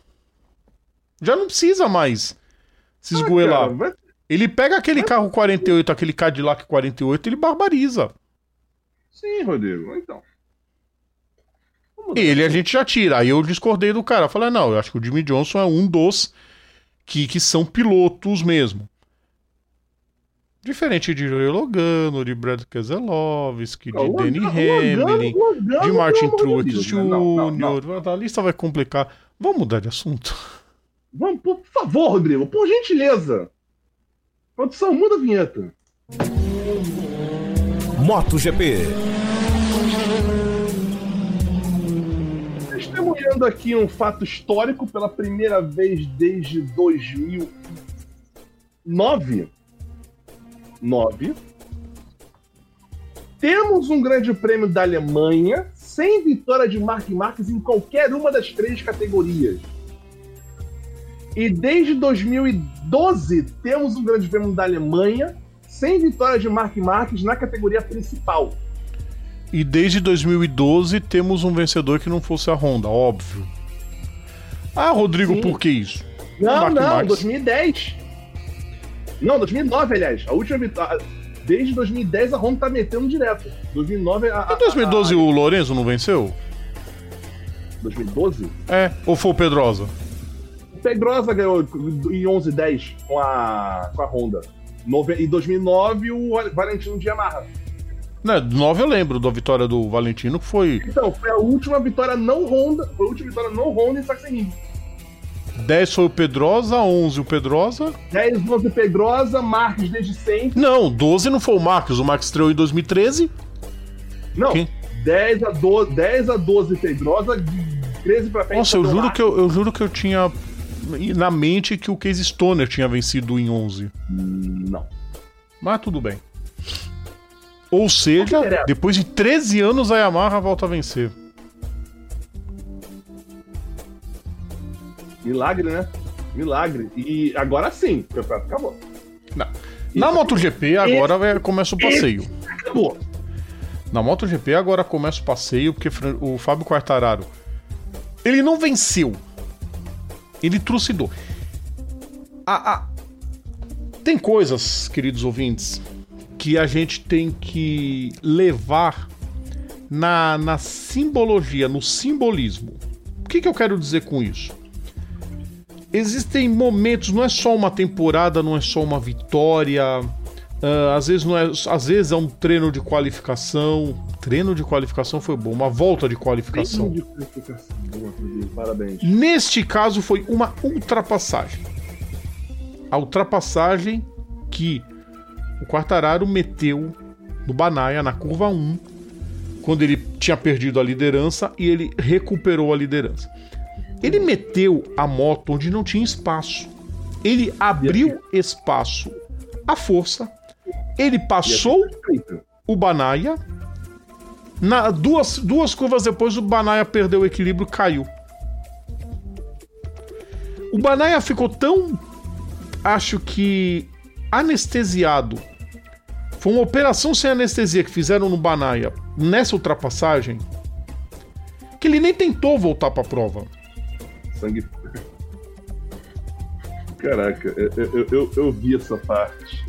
Já não precisa mais se esgoelar. Cara, vai... Ele pega aquele carro 48, aquele Cadillac 48, ele barbariza. Sim, Rodrigo, então. Ele a gente já tira. Aí eu discordei do cara. Falei, não, eu acho que o Jimmy Johnson é um dos que são pilotos mesmo. Diferente de Joey Logano, de Brad Keselowski, de Denny Hamlin, de Martin Truex Jr. A lista vai complicar. Vamos mudar de assunto? Vamos, por favor, Rodrigo, por gentileza. Produção, muda a vinheta. MotoGP. Testemunhando aqui um fato histórico pela primeira vez desde 2009. Temos um grande prêmio da Alemanha sem vitória de Marc Marquez em qualquer uma das 3 categorias. E desde 2012 temos um grande prêmio da Alemanha sem vitória de Marc Marquez na categoria principal. E desde 2012 temos um vencedor que não fosse a Honda, óbvio. Ah, Rodrigo, sim. Por que isso? Não, 2010. Não, 2009, aliás. A última vitória. Desde 2010 a Honda tá metendo direto. 2009 a... Em 2012 o Lorenzo não venceu? 2012? É, ou foi o Pedrosa? O Pedrosa ganhou em 11-10 com a Honda. Em 2009 o Valentino de Yamaha. Né, 9 eu lembro da vitória do Valentino, que foi... Então, foi a última vitória não Honda, foi a última vitória não Honda em Sachsenring. 10 foi o Pedrosa, 11 o Pedrosa. 10, 11 o Pedrosa, Marques desde sempre. Não, 12 não foi o Marques estreou em 2013. Não, 10 a 12 Pedrosa, 13 pra frente. Nossa, eu juro que eu tinha na mente que o Casey Stoner tinha vencido em 11. Não. Mas tudo bem. Ou seja, depois de 13 anos a Yamaha volta a vencer. Milagre, né? Milagre. E agora sim, o campeonato acabou. Não. Na MotoGP agora começa o passeio. Acabou. Na MotoGP agora começa o passeio, porque o Fábio Quartararo, ele não venceu. Ele trucidou. Tem coisas, queridos ouvintes, que a gente tem que levar na simbologia, no simbolismo. O que eu quero dizer com isso? Existem momentos, não é só uma temporada, não é só uma vitória, às vezes é um treino de qualificação. Treino de qualificação foi bom, uma volta de qualificação. Treino de qualificação. Parabéns. Neste caso foi uma ultrapassagem. A ultrapassagem que o Quartararo meteu no Bagnaia na curva 1, quando ele tinha perdido a liderança e ele recuperou a liderança. Ele meteu a moto onde não tinha espaço. Ele abriu espaço à força. Ele passou o Bagnaia. Duas curvas depois, o Bagnaia perdeu o equilíbrio e caiu. O Bagnaia ficou tão, acho que, anestesiado. Foi uma operação sem anestesia que fizeram no Bagnaia nessa ultrapassagem, que ele nem tentou voltar para a prova. Sangue. Caraca, eu vi essa parte.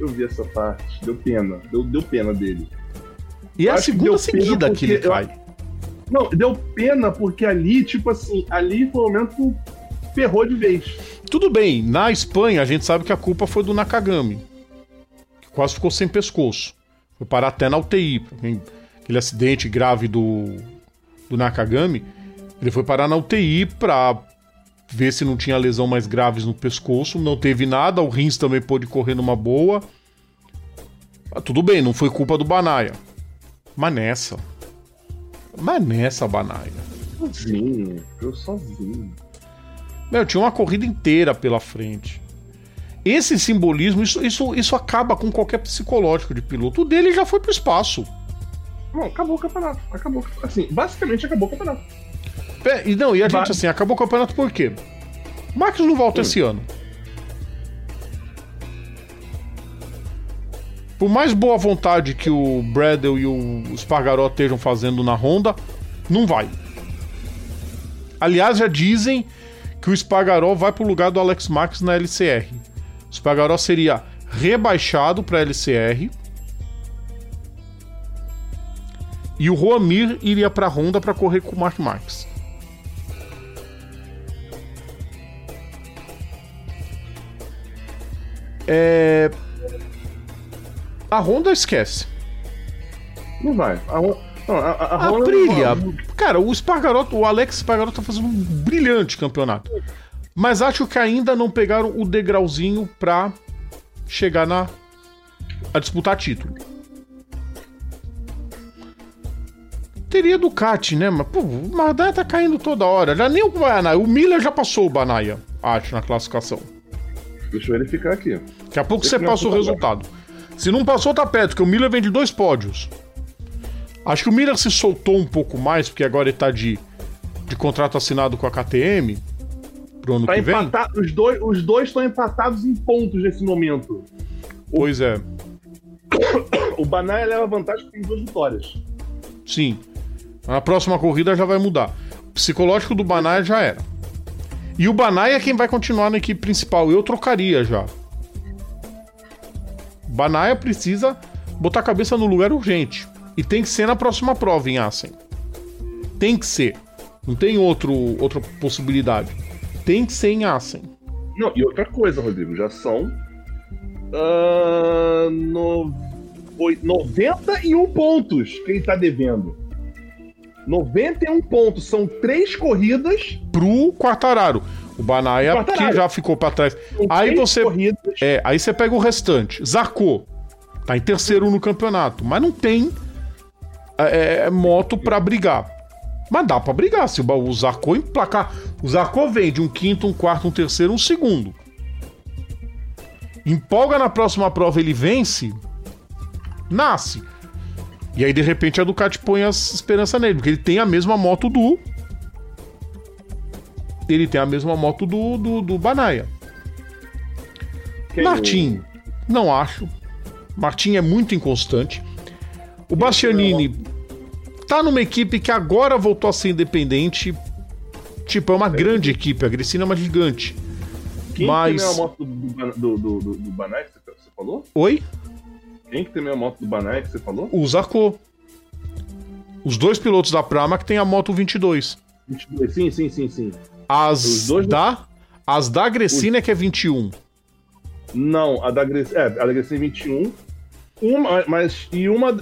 Deu pena. Deu pena dele. E é a segunda seguida que ele cai. Não, deu pena porque ali, tipo assim, ali foi o momento que ferrou de vez. Tudo bem, na Espanha a gente sabe que a culpa foi do Nakagami, que quase ficou sem pescoço. Foi parar até na UTI. Aquele acidente grave do Nakagami, ele foi parar na UTI pra ver se não tinha lesão mais graves no pescoço. Não teve nada, o Rins também pôde correr numa boa. Ah, tudo bem, não foi culpa do Bagnaia. Mas nessa, Bagnaia. Eu sozinho. Meu, tinha uma corrida inteira pela frente. Esse simbolismo, isso acaba com qualquer psicológico de piloto. O dele já foi pro espaço. Não, acabou o campeonato. Assim, basicamente acabou o campeonato. Não, e a gente assim, acabou o campeonato por quê? Max não volta esse ano. Por mais boa vontade que o Bradle e o Espargaró estejam fazendo na Honda, não vai. Aliás, já dizem que o Espargaró vai pro lugar do Alex Marques na LCR. O Espargaró seria rebaixado pra LCR e o Joamir iria pra Honda pra correr com o Mark Marques. A Honda esquece. Não vai. A Honda brilha. Não vai. Cara, o Aleix Espargaró tá fazendo um brilhante campeonato. Mas acho que ainda não pegaram o degrauzinho pra chegar a disputar título. Teria Ducati, né? Mas pô, o Bagnaia tá caindo toda hora. Já nem o Bagnaia. O Miller já passou o Bagnaia, acho, na classificação. Deixa eu verificar aqui. Daqui a pouco você passa o resultado. Se não passou, tá perto, porque o Miller vem de 2 pódios. Acho que o Miller se soltou um pouco mais, porque agora ele tá de contrato assinado com a KTM pro ano que vem. Os dois estão empatados em pontos nesse momento. Pois é. O Bagnaia leva vantagem porque tem 2 vitórias. Sim. Na próxima corrida já vai mudar. O psicológico do Bagnaia já era. E o Bagnaia é quem vai continuar na equipe principal. Eu trocaria já. Bagnaia precisa botar a cabeça no lugar urgente. E tem que ser na próxima prova em Assen. Tem que ser. Não tem outra possibilidade. Tem que ser em Assen. Não, e outra coisa, Rodrigo, já são 91 pontos que ele tá devendo. 91 pontos. São 3 corridas pro Quartararo. O Bagnaia que já ficou pra trás. Aí você, aí você pega o restante. Zarco tá em terceiro no campeonato, mas não tem moto pra brigar. Mas dá pra brigar. Se o Zarco emplacar. O Zarco vem de um quinto, um quarto, um terceiro, um segundo. Empolga na próxima prova, ele vence. Nasce. E aí, de repente, a Ducati põe a esperança nele. Porque ele tem a mesma moto do... Ele tem a mesma moto do Bagnaia. Martin, não acho. Martin é muito inconstante. O Bastianini tá numa equipe que agora voltou a ser independente. Tipo, é uma grande equipe. A Gresini é uma gigante. Quem tem a moto do Bagnaia que você falou? Oi? Quem que tem a moto do Bagnaia que você falou? O Zarco. Os dois pilotos da Pramac tem a moto 22. 22, sim. As da Gresini é que é 21. Não, a da Gresini é 21.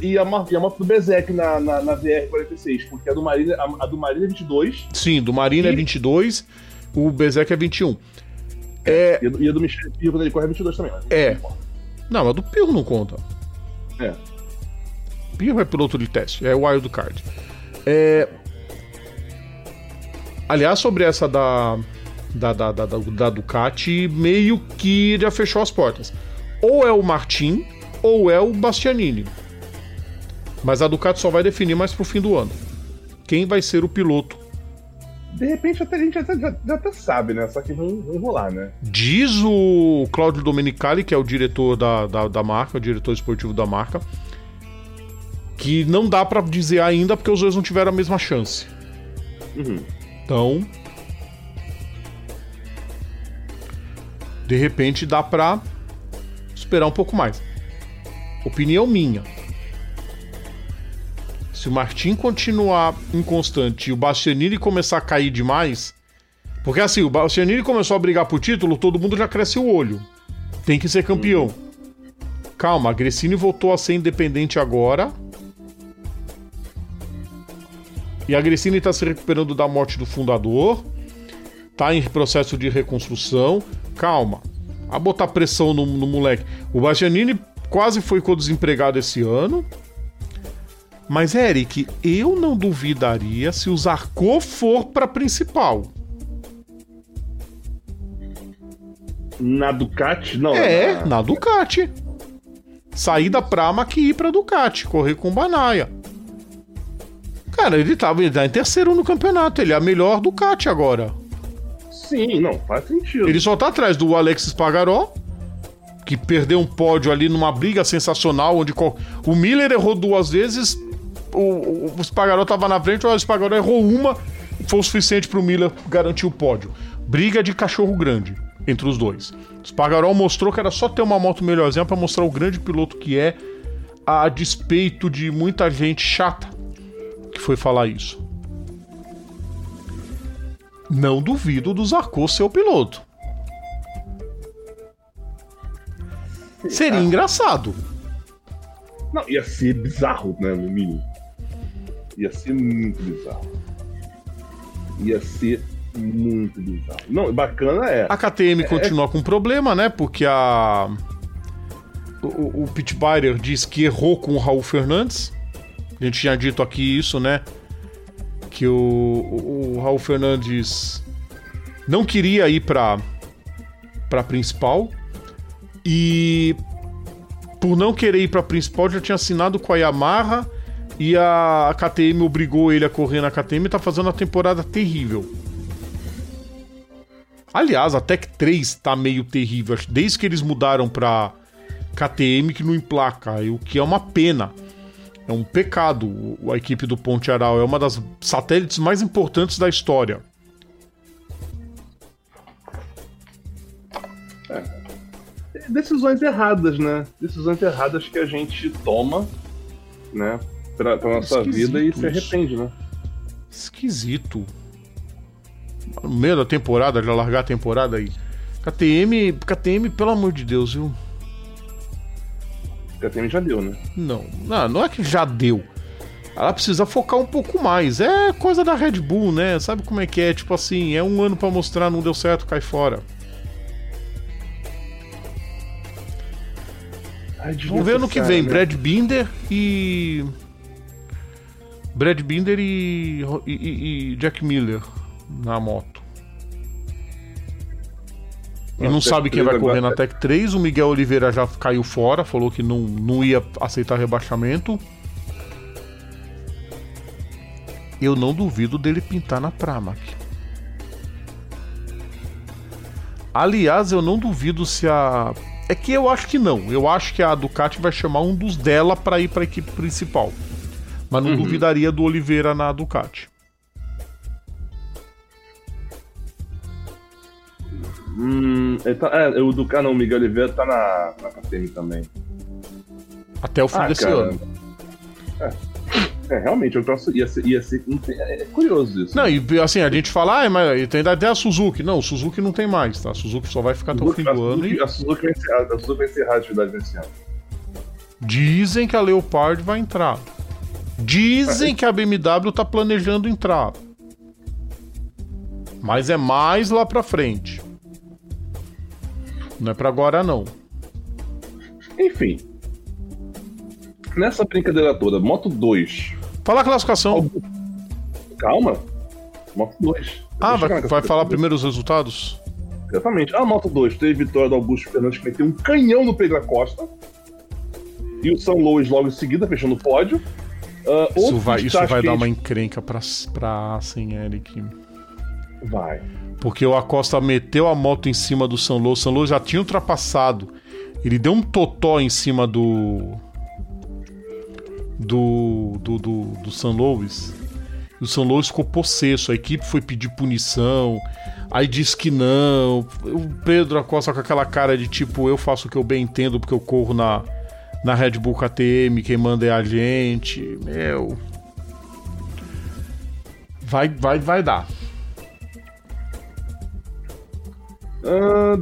E a moto do Bezek na VR46, porque a do Marina é 22. Sim, do Marina é 22, o Bezek é 21. E a do Michel Pirro, quando ele corre, é 22 também. Não, a do Pirro não conta. Pirro é piloto de teste, é o wildcard. Aliás, sobre essa da Ducati, meio que já fechou as portas. Ou é o Martin, ou é o Bastianini. Mas a Ducati só vai definir mais pro fim do ano. Quem vai ser o piloto? De repente a gente já sabe, né? Só que vai enrolar, né? Diz o Claudio Domenicali, que é o diretor da marca, o diretor esportivo da marca, que não dá pra dizer ainda porque os dois não tiveram a mesma chance. Uhum. Então, de repente dá pra esperar um pouco mais. Opinião minha. Se o Martin continuar inconstante e o Bastianini começar a cair demais... Porque assim, o Bastianini começou a brigar por título, todo mundo já cresce o olho. Tem que ser campeão. Calma, a Gresini voltou a ser independente agora... E a Gresini está se recuperando da morte do fundador. Tá em processo de reconstrução. Calma. A botar pressão no moleque. O Bastianini quase ficou desempregado esse ano. Mas, Eric, eu não duvidaria se o Zarco for pra principal. Na Ducati? Não. Na Ducati. Sair da Pramac e ir pra Ducati. Correr com o Bagnaia. Cara, ele tá em terceiro no campeonato. Ele é a melhor Ducati agora. Sim, não, faz sentido. Ele só tá atrás do Aleix Espargaró, que perdeu um pódio ali numa briga sensacional, onde o Miller errou 2 vezes, o Espargaró tava na frente, o Espargaró errou uma, foi o suficiente pro Miller garantir o pódio. Briga de cachorro grande entre os dois. O Espargaró mostrou que era só ter uma moto melhorzinha pra mostrar o grande piloto que é, a despeito de muita gente chata que foi falar isso. Não duvido do Zarco ser o piloto. Seria engraçado. Não, ia ser bizarro, né, no mínimo. Ia ser muito bizarro. Não, bacana é... A KTM continua com problema, né, porque o Pit Byrer diz que errou com o Raul Fernandes. A gente tinha dito aqui isso, né? Que o Raul Fernandes não queria ir pra principal. E por não querer ir pra principal, já tinha assinado com a Yamaha. E a KTM obrigou ele a correr na KTM e tá fazendo uma temporada terrível. Aliás, a Tech 3 tá meio terrível. Desde que eles mudaram pra KTM, que não emplaca. O que é uma pena. É um pecado. A equipe do Ponte Aral é uma das satélites mais importantes da história. decisões erradas, né? Decisões erradas que a gente toma, né? Pra nossa vida e se arrepende, né? Esquisito. No meio da temporada, já largar a temporada aí. KTM, pelo amor de Deus, viu? KTM já deu, né? Não é que já deu. Ela precisa focar um pouco mais. É coisa da Red Bull, né? Sabe como é que é? Tipo assim, é um ano pra mostrar, não deu certo, cai fora. Vamos ver ano que vem, né? Brad Binder e Jack Miller na moto. E não sabe quem vai correr na Tech 3. O Miguel Oliveira já caiu fora, falou que não ia aceitar rebaixamento. Eu não duvido dele pintar na Pramac. Aliás, eu não duvido se a... É que eu acho que não. Eu acho que a Ducati vai chamar um dos dela pra ir pra equipe principal. Mas não duvidaria do Oliveira na Ducati. O Ducati não, o Miguel Oliveira tá na KTM também. Até o fim desse ano. Realmente, ia ser é curioso isso. Não, né? E assim, a gente fala, mas tem até a Suzuki. Não, o Suzuki não tem mais, tá? A Suzuki só vai ficar até o fim do ano. A Suzuki vai encerrar a atividade nesse ano. Dizem que a Leopard vai entrar. Dizem que a BMW tá planejando entrar. Mas é mais lá pra frente. Não é pra agora, não. Enfim. Nessa brincadeira toda, Moto 2. Fala a classificação. Calma. Moto 2. Vai falar primeiro os resultados? Exatamente. A Moto 2 teve vitória do Augusto Fernandes, que meteu um canhão no Pedro Acosta. E o São Luís logo em seguida, fechando o pódio. Isso vai dar uma encrenca pra Assen, Eric. Vai. Porque o Acosta meteu a moto em cima do São Luís. O São Luís já tinha ultrapassado. Ele deu um totó em cima do São Luís. E o São Luís ficou possesso. A equipe foi pedir punição. Aí disse que não. O Pedro Acosta com aquela cara de tipo, eu faço o que eu bem entendo porque eu corro na Red Bull KTM, quem manda é a gente. Meu. Vai dar.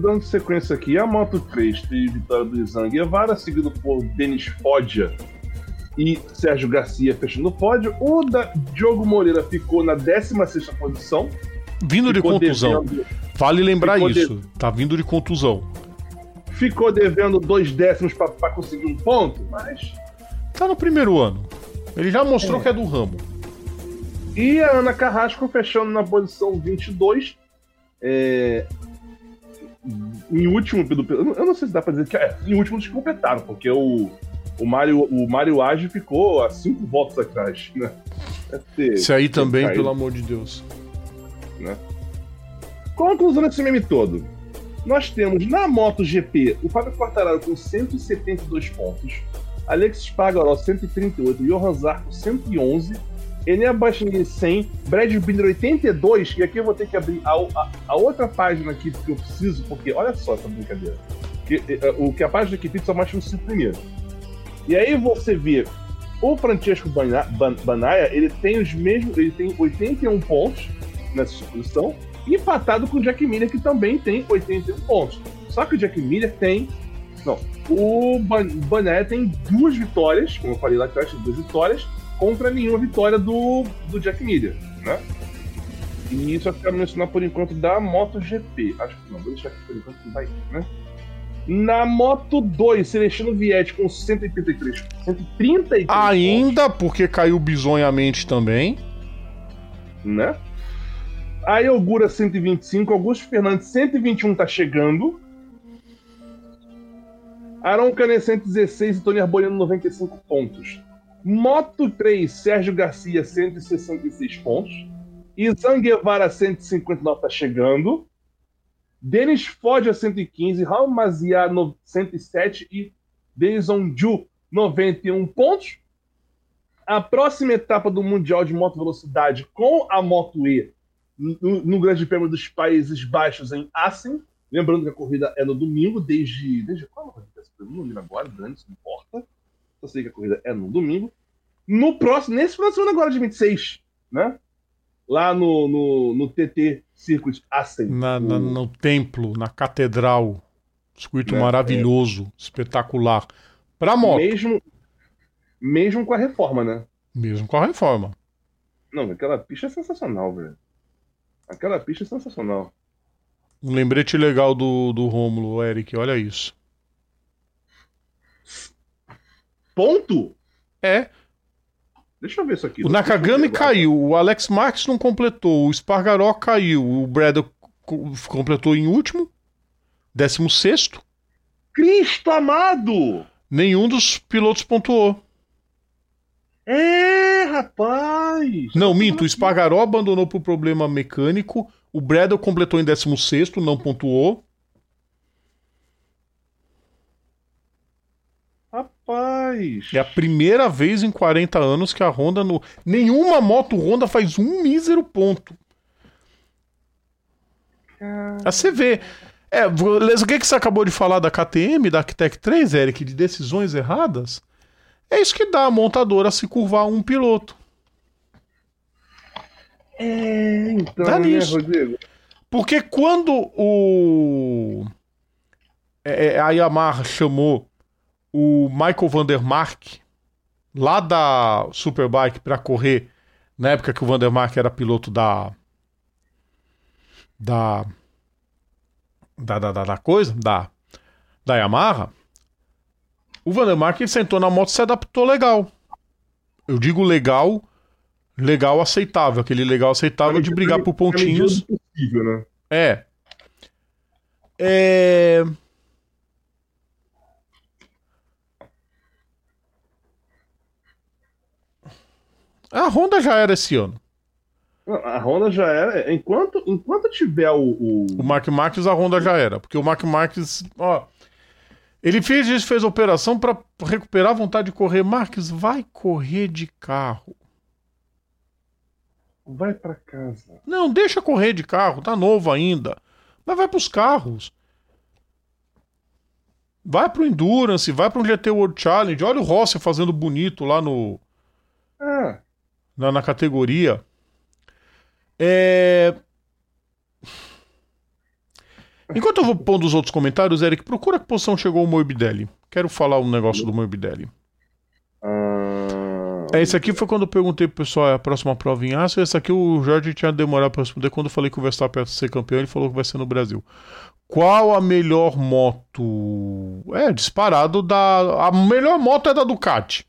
Dando sequência aqui, a Moto 3 teve vitória do Izan Guevara, seguido por Denis Foggia e Sérgio Garcia fechando o pódio. O da Diogo Moreira ficou na 16ª posição. Vindo de contusão. Vale lembrar isso. Tá vindo de contusão. Ficou devendo 2 décimos pra conseguir um ponto, mas... Tá no primeiro ano. Ele já mostrou que é do ramo. E a Ana Carrasco fechando na posição 22. Em último... Eu não sei se dá pra dizer que... Em último eles completaram, porque o Mário Age ficou a 5 votos atrás, né? Isso aí também, caído. Pelo amor de Deus. Né? Conclusão desse meme todo. Nós temos na MotoGP o Fabio Quartararo com 172 pontos, Aleix Espargaró 138, Johann Zarco 111, Enea Baixinguin 100, Brad Binder 82, e aqui eu vou ter que abrir a outra página aqui que eu preciso, porque olha só essa brincadeira. Que a página que fica só mostra os 5 primeiros. E aí você vê, o Francesco Bagnaia, ele tem os mesmos, ele tem 81 pontos nessa posição, empatado com o Jack Miller, que também tem 81 pontos. Só que o Jack Miller tem... Não, o Bagnaia tem 2 vitórias, como eu falei lá atrás, 2 vitórias, contra nenhuma vitória do Jack Miller, né? E isso eu quero mencionar por enquanto da MotoGP. Acho que não, vou deixar aqui por enquanto que vai, né? Na Moto 2, Celestino Vietti com 133 ainda pontos. Porque caiu bizonhamente também, né? A Ogura 125, Augusto Fernandes 121 tá chegando, Arão Canet 116 e Tony Arbolino 95 pontos. Moto 3, Sérgio Garcia 166 pontos, Izan Guevara 159 tá chegando, Denis Foggia 115, Raul Maziar 107 e Denison Ju 91 pontos. A próxima etapa do Mundial de Moto Velocidade com a Moto E no Grande Prêmio dos Países Baixos em Assen, Lembrando que a corrida é no domingo, desde qual corrida? Domingo agora, grande, isso não importa. Eu sei que a corrida é no domingo. No próximo, nesse final de semana agora de 26, né? Lá no TT Circuit Assen. No templo, na catedral. Circuito maravilhoso, espetacular. Pra moto. Mesmo com a reforma, né? Mesmo com a reforma. Não, aquela pista é sensacional, velho. Aquela pista é sensacional. Um lembrete legal do Rômulo, Eric, olha isso. Ponto? É. Deixa eu ver isso aqui. O Nakagami caiu, o Alex Marques não completou, o Espargaró caiu, o Breda completou em último, 16º. Cristo amado! Nenhum dos pilotos pontuou. É, rapaz! Não, minto, o Espargaró abandonou por problema mecânico, o Breda completou em 16º, não pontuou. Rapaz! É a primeira vez em 40 anos que a Honda... Nenhuma moto Honda faz um mísero ponto. Ah, você vê. O que você acabou de falar da KTM, da Arctec 3, Eric, de decisões erradas? É isso que dá a montadora se curvar a um piloto. É, então, dá nisso, né, Rodrigo? Porque quando a Yamaha chamou o Michael Vandermark lá da Superbike para correr, na época que o Vandermark era piloto da Yamaha, o Vandermark, ele sentou na moto e se adaptou legal. Eu digo legal aceitável, aquele legal aceitável de brigar por pontinhos. É possível, né? A Honda já era esse ano. A Honda já era. Enquanto tiver o Mark Marques, a Honda já era. Porque o Mark Marques, ó, ele fez a operação para recuperar a vontade de correr. Marques, vai correr de carro. Vai para casa. Não, deixa correr de carro. Tá novo ainda. Mas vai pros carros. Vai pro Endurance, vai pro GT World Challenge. Olha o Rossi fazendo bonito lá no... Ah. Na categoria. Enquanto eu vou pondo os outros comentários, Eric, procura que posição chegou o Morbidelli. Quero falar um negócio do Morbidelli. Esse aqui foi quando eu perguntei pro pessoal a próxima prova em Assen. Esse aqui o Jorge tinha demorado pra responder. Quando eu falei que o Verstappen ia ser campeão, ele falou que vai ser no Brasil. Qual a melhor moto? Disparado da... A melhor moto é da Ducati.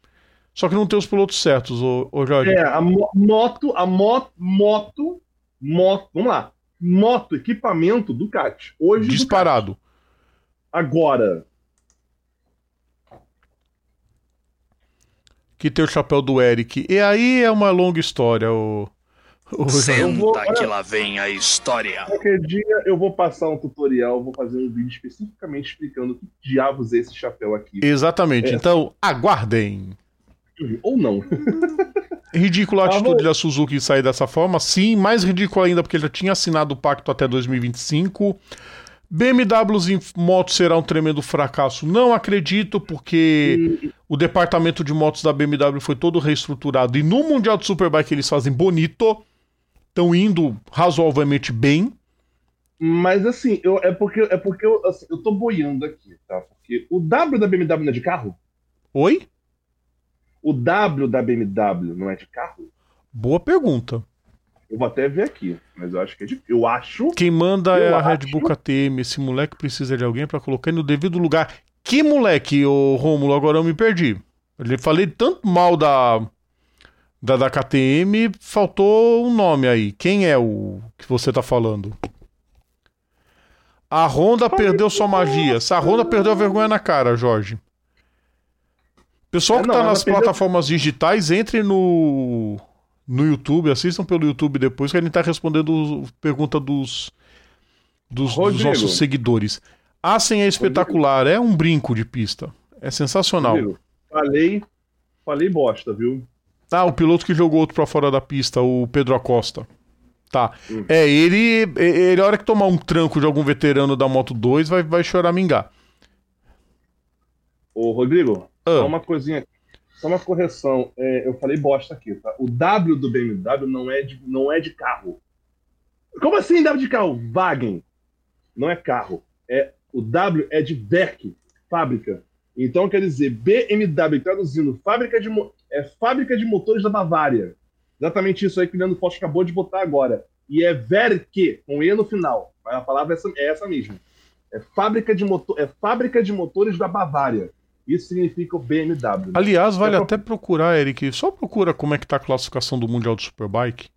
Só que não tem os pilotos certos, ô Jorge. A moto, vamos lá. Moto, equipamento, Ducati. Hoje, disparado. Ducati. Agora. Que tem o chapéu do Eric. E aí é uma longa história, que lá vem a história. Qualquer dia eu vou passar um tutorial, vou fazer um vídeo especificamente explicando que diabos é esse chapéu aqui. Exatamente, então aguardem. Ou não. Ridícula a atitude da Suzuki sair dessa forma. Sim, mais ridícula ainda porque ele já tinha assinado o pacto até 2025. BMWs em moto será um tremendo fracasso. Não acredito, porque o departamento de motos da BMW foi todo reestruturado. E no Mundial de Superbike eles fazem bonito. Estão indo razoavelmente bem. Mas assim, porque eu tô boiando aqui, tá? Porque o W da BMW não é de carro? Oi? O W da BMW não é de carro? Boa pergunta. Eu vou até ver aqui, mas eu acho que é de... Eu acho... Quem manda é a Red Bull KTM. Esse moleque precisa de alguém pra colocar ele no devido lugar. Que moleque, ô Rômulo? Agora eu me perdi. Eu falei tanto mal da KTM, faltou um nome aí. Quem é o que você tá falando? A Honda perdeu sua magia. A Honda perdeu a vergonha na cara, Jorge. Pessoal que tá nas plataformas digitais, entre no YouTube, assistam pelo YouTube depois, que a gente tá respondendo pergunta dos nossos seguidores. Assen é espetacular, Rodrigo. É um brinco de pista. É sensacional. Rodrigo, falei bosta, viu? Ah, o piloto que jogou outro pra fora da pista, o Pedro Acosta. Tá. É, ele a hora que tomar um tranco de algum veterano da Moto 2 vai choramingar. Ô, Rodrigo, só uma coisinha aqui. Só uma correção, eu falei bosta aqui, tá? O W do BMW não é de carro. Como assim W de carro? Wagen. Não é carro. O W é de Werk, fábrica. Então quer dizer, BMW, traduzindo, fábrica de motores da Bavária. Exatamente isso aí que o Leandro Costa acabou de botar agora. E é Werk, com E no final. A palavra é essa mesmo. É fábrica de motores da Bavária. Isso significa o BMW. Aliás, vale até procurar, Eric. Só procura como é que tá a classificação do Mundial do Superbike.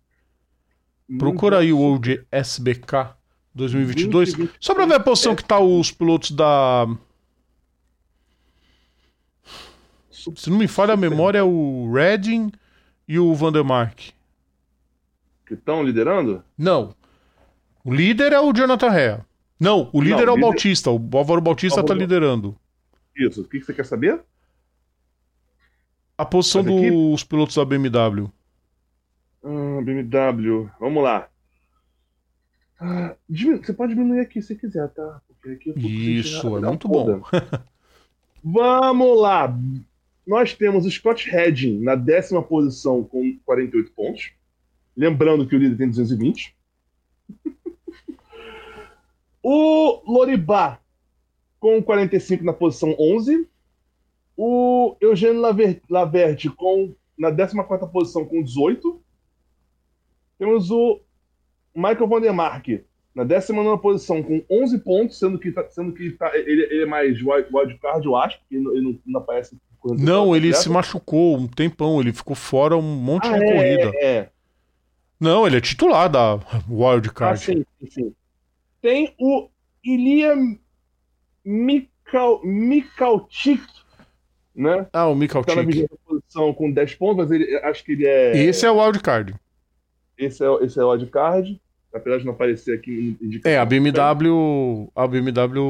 Procura aí o World SBK 2022. Só pra ver a posição que tá os pilotos da... Se não me falha a memória, é o Redding e o Vandermark. Que estão liderando? Não. O líder é o Jonathan Rea. Não, o líder é o Bautista. O Álvaro Bautista tá liderando. Isso, o que você quer saber? A posição dos pilotos da BMW. BMW, vamos lá. Você pode diminuir aqui se quiser, tá? Porque aqui isso, é muito bom. Vamos lá. Nós temos o Scott Redding na 10ª posição com 48 pontos. Lembrando que o líder tem 220. O Loribá com 45 na posição 11. O Eugênio Laverde na 14ª posição com 18. Temos o Michael Vandermark na 19ª posição com 11 pontos, sendo que ele é mais wildcard, eu acho, porque ele não aparece... Não, ele se machucou um tempão, ele ficou fora um monte de corrida. Não, ele é titular da wildcard. Sim. Tem o Ilya... Michalczyk, né? Ah, o Michalczyk. Tá na 20ª posição com 10 pontos, mas acho que ele é... Esse é o wildcard. Esse é o wildcard. Apesar de não aparecer aqui... A BMW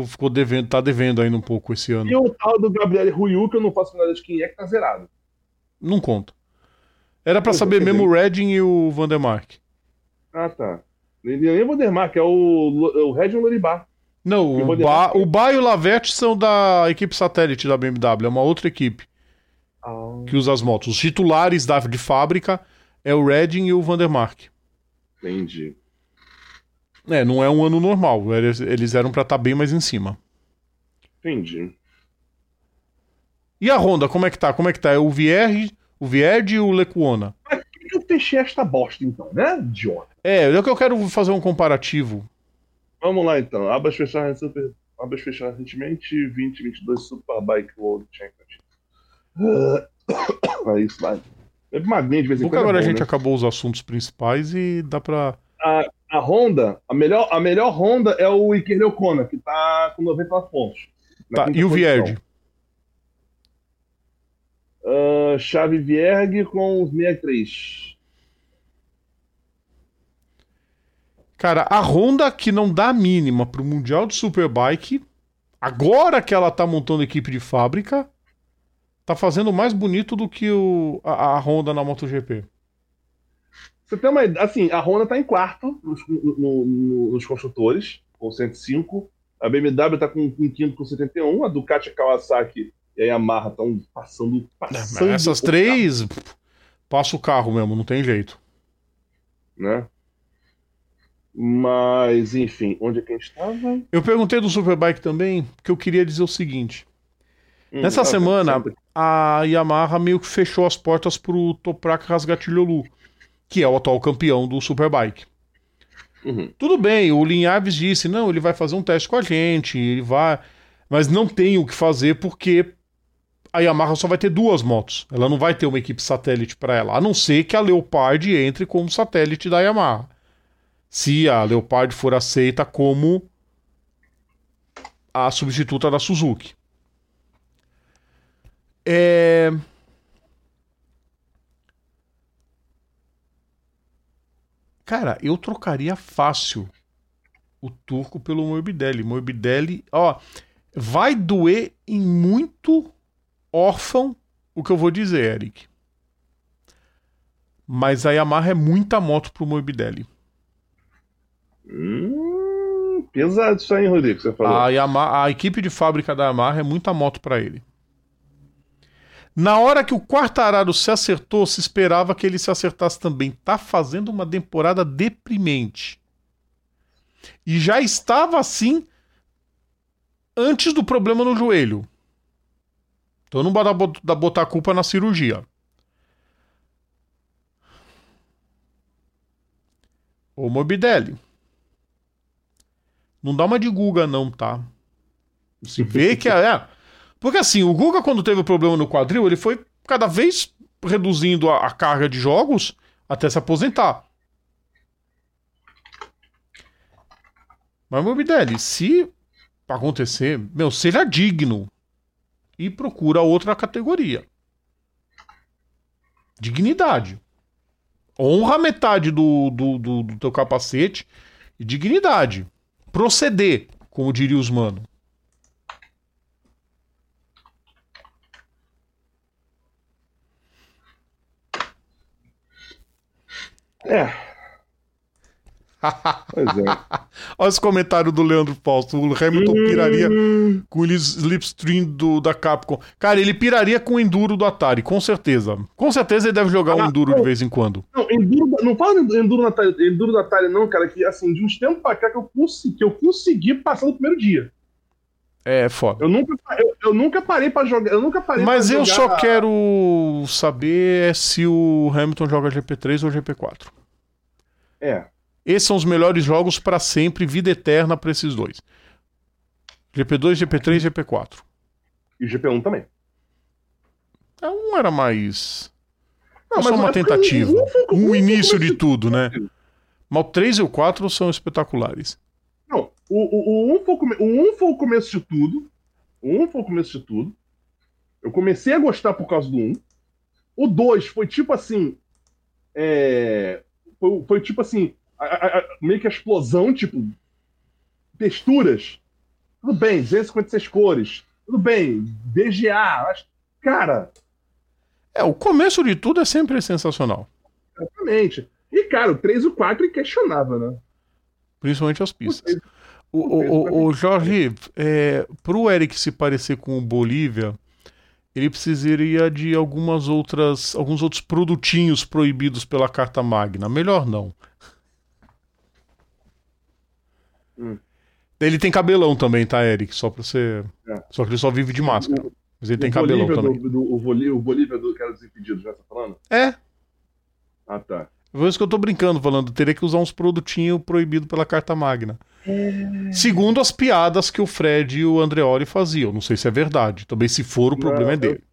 ficou devendo, tá devendo ainda um pouco esse ano. E o tal do Gabriel Ruiu, que eu não faço nada de quem é, que tá zerado. Não conta. Era pra saber mesmo o Redding e o Vandermark. Ah, tá. Nem o Vandermark, é o Redding e o Loribá. Não, o Ba e o Laverte são da equipe satélite da BMW, é uma outra equipe que usa as motos. Os titulares de fábrica é o Redding e o Vandermark. Entendi. Não é um ano normal, eles eram pra estar bem mais em cima. Entendi. E a Honda, como é que tá? É o Vierge, o Vierge e o Lecuona. Mas por que eu fechei esta bosta então, né, idiota? É que eu quero fazer um comparativo. Vamos lá, então. Abas fecharam recentemente, 2022 Superbike World Championship. É isso, vai. É magrinho de vez em quando. Agora a gente acabou os assuntos principais e dá pra... A Honda, a melhor Honda é o Iker Leukona, que tá com 90 pontos. Tá, e o Vierge? Chave Vierge com 63. Cara, a Honda que não dá a mínima pro Mundial de Superbike, agora que ela tá montando equipe de fábrica, tá fazendo mais bonito do que a Honda na MotoGP. Você tem uma ideia, assim, a Honda tá em quarto nos construtores, com 105, a BMW tá com quinto com 71, a Ducati, a Kawasaki e a Yamaha estão passando. Mas essas três, passa o carro mesmo, não tem jeito. Né? Mas, enfim, onde é que a gente estava? Eu perguntei do Superbike também, porque eu queria dizer o seguinte. Nessa semana, a Yamaha meio que fechou as portas pro Toprak Razgatilioglu, que é o atual campeão do Superbike. Tudo bem, o Linhares disse, não, ele vai fazer um teste com a gente, ele vai... Mas não tem o que fazer, porque a Yamaha só vai ter duas motos. Ela não vai ter uma equipe satélite para ela, a não ser que a Leopard entre como satélite da Yamaha. Se a Leopard for aceita como a substituta da Suzuki. Cara, eu trocaria fácil o turco pelo Morbidelli. Morbidelli, ó, vai doer em muito órfão o que eu vou dizer, Eric. Mas a Yamaha é muita moto pro Morbidelli. Pesado isso aí, Rodrigo, que você falou. A equipe de fábrica da Yamaha é muita moto pra ele. Na hora que o Quartararo se acertou, se esperava que ele se acertasse também. Tá fazendo uma temporada deprimente. E já estava assim antes do problema no joelho. Então não bora botar a culpa na cirurgia. Ô Morbidelli, não dá uma de Guga não, tá? Se vê que é... Porque assim, o Guga quando teve o problema no quadril, ele foi cada vez reduzindo a carga de jogos até se aposentar. Mas Morbidelli, se acontecer, meu, seja digno e procura outra categoria. Dignidade. Honra metade do teu capacete e dignidade. Proceder, como diria os mano. É. Pois é. Olha esse comentário do Leandro Fausto. O Hamilton piraria com o slipstream da Capcom. Cara, ele piraria com o Enduro do Atari, com certeza. Com certeza ele deve jogar um Enduro de vez em quando. Não, Enduro, não fala de Enduro do Atari, não, cara. Que assim, de uns tempos pra cá que eu consegui passar no primeiro dia. É foda. Eu nunca parei pra jogar. Mas eu só quero saber se o Hamilton joga GP3 ou GP4. É. Esses são os melhores jogos pra sempre, vida eterna pra esses dois. GP2, GP3, GP4. E GP1 também. Um era mais... Não, só uma tentativa. Um início de tudo, né? Mas o 3 e o 4 são espetaculares. Não, o 1 foi o começo de tudo. Eu comecei a gostar por causa do 1. O 2 foi tipo assim... Foi tipo assim... meio que a explosão, tipo, texturas, tudo bem, 256 cores, tudo bem, DGA, mas, cara... o começo de tudo é sempre sensacional. Exatamente. E, cara, o 3 e o 4 inquestionável, né? Principalmente as pistas. O Jorge, pro Eric se parecer com o Bolívia, ele precisaria de alguns outros produtinhos proibidos pela Carta Magna. Melhor não. Ele tem cabelão também, tá, Eric? Só pra você. Só que ele só vive de máscara. Mas ele tem cabelão também. O Bolívia do cara dos Impedidos, já tá falando? É. Ah, tá. Por isso que eu tô brincando, falando. Teria que usar uns produtinhos proibidos pela Carta Magna. Segundo as piadas que o Fred e o Andreoli faziam. Não sei se é verdade. Também, se for, o problema é dele.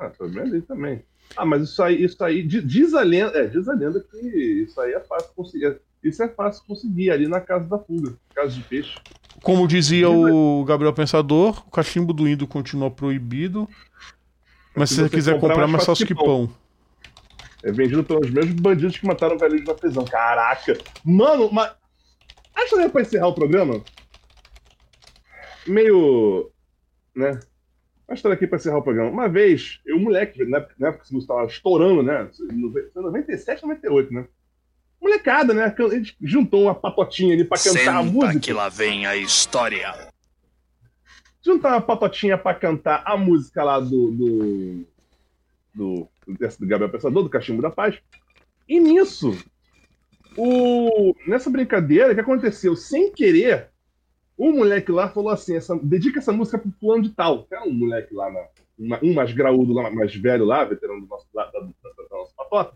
O problema é dele também. Mas isso aí diz a lenda. Diz a lenda que isso aí é fácil conseguir. Isso é fácil conseguir ali na Casa da Fuga, Casa de Peixe. Como dizia o Gabriel Pensador, o cachimbo do Indo continua proibido, mas se você quiser comprar mais fácil que pão. É vendido pelos mesmos bandidos que mataram o velho da prisão. Caraca! Mano, mas... Acho que é pra encerrar o programa? Meio... né? Acho que era aqui pra encerrar o programa. Uma vez, eu, moleque, na época que você estava estourando, né? 97, 98, né? Molecada, né? Eles juntou uma patotinha ali pra cantar a música. Senta que lá vem a história. Juntar uma patotinha pra cantar a música lá do Gabriel Pensador, do Cachimbo da Paz. E nisso, nessa brincadeira, o que aconteceu? Sem querer, um moleque lá falou assim, dedica essa música pro fulano de tal. Era um moleque lá, um mais graúdo, lá, mais velho lá, veterano da nossa patota.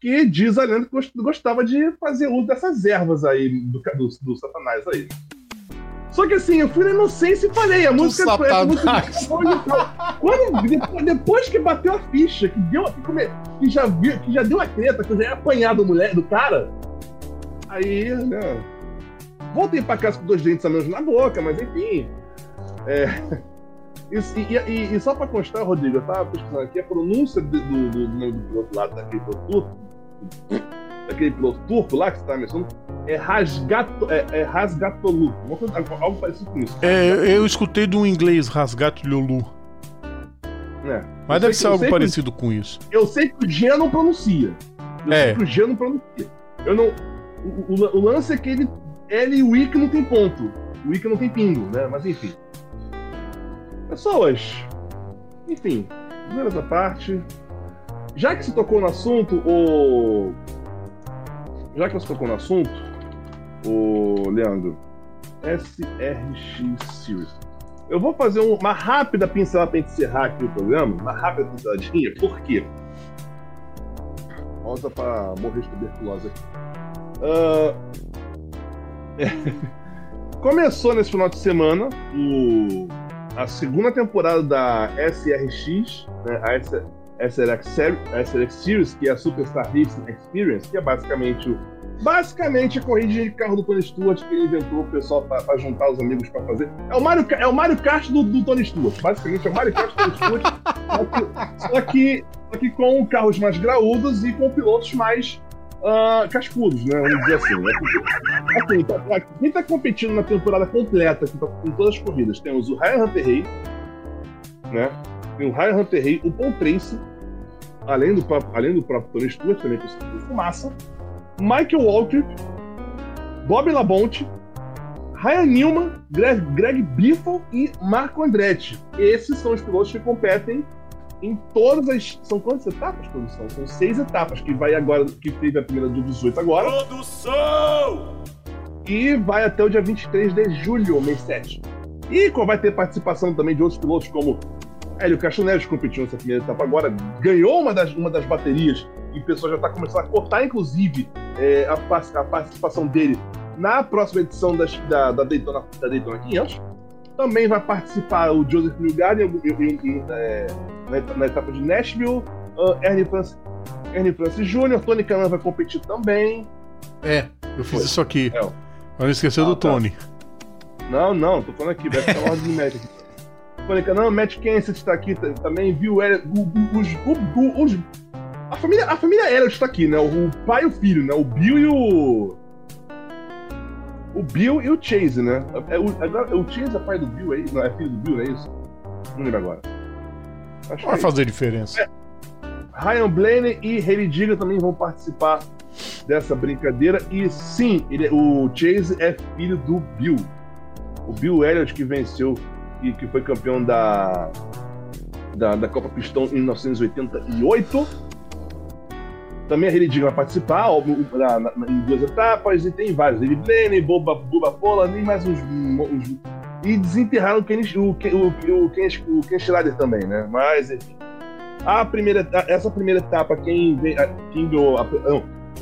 Que diz a lenda que gostava de fazer uso dessas ervas aí, do Satanás aí. Só que assim, eu fui na inocência e falei, a música foi... Depois que bateu a ficha, que já deu a treta, que eu já ia apanhar do cara, aí, né, voltei pra casa com 2 dentes a menos na boca, mas enfim. E só pra constar, Rodrigo, eu tava pesquisando aqui, a pronúncia do piloto lá, daquele piloto turco lá que você tava mencionando, é Rasgatolu, algo parecido com isso. Eu escutei do inglês Rasgatolu. Mas deve ser algo parecido com isso. Eu sei que o G não pronuncia. Eu não... O lance é que ele Ele e o Ick não tem ponto. O Ick não tem pingo, né? Mas enfim. Pessoas. Enfim. Primeiras à parte. Já que se tocou no assunto, o... Já que você tocou no assunto, o Leandro, SRX Series. Eu vou fazer uma rápida pincelada para encerrar aqui o programa. Uma rápida pinceladinha. Por quê? Rosa para morrer de tuberculose aqui. Começou nesse final de semana a segunda temporada da SRX, né? A SRX Series, que é a Superstar Racing Experience, que é basicamente a corrida de carro do Tony Stewart que ele inventou o pessoal para juntar os amigos para fazer. É o Mario Kart do Tony Stewart. Basicamente é o Mario Kart do Tony Stewart, só que com carros mais graúdos e com pilotos mais cascudos, né? Vamos dizer assim. Assim quem está competindo na temporada completa, que tá com todas as corridas, temos o Ryan Hunter-Reay, né? Tem o Ryan Hunter-Reay, o Paul Tracy, além do próprio Tony Stewart, também que é o Fumaça, Michael Waltrip, Bob Labonte, Ryan Newman, Greg Biffle e Marco Andretti. Esses são os pilotos que competem em todas as... São quantas etapas, produção? São 6 etapas, que vai agora, que teve a primeira do 18 agora. Produção! E vai até o dia 23 de julho, mês 7. E vai ter participação também de outros pilotos como Hélio Castro Neves, competiu nessa primeira etapa agora, ganhou uma das baterias e o pessoal já está começando a cortar, inclusive, a participação dele na próxima edição da Daytona 500. Também vai participar o Joseph Newgarden na etapa de Nashville, Ernie Francis Jr., Tony Kanaan vai competir também. Eu fiz isso aqui. Mas não esqueceu do Tony. Tá. Não, tô falando aqui, vai ficar uma ordem de média aqui. Não, Matt Kenseth está aqui também, viu? A família Elliott está aqui, né? O pai e o filho, né? O Bill e o... O Bill e o Chase, né? O Chase é pai do Bill, é isso? Não, é filho do Bill, não é isso? Não lembro agora. Acho vai fazer diferença. Ryan Blaney e Haley Diggle também vão participar dessa brincadeira. E sim, o Chase é filho do Bill. O Bill Elliott que venceu... E que foi campeão da Copa Pistão em 1988. Também a Haley Diggle vai participar em 2 etapas, e tem vários. David Blaney, Bubba Pola, nem mais uns. E desenterraram o Ken Schrader também, né? Mas, enfim. Essa primeira etapa, quem ganhou...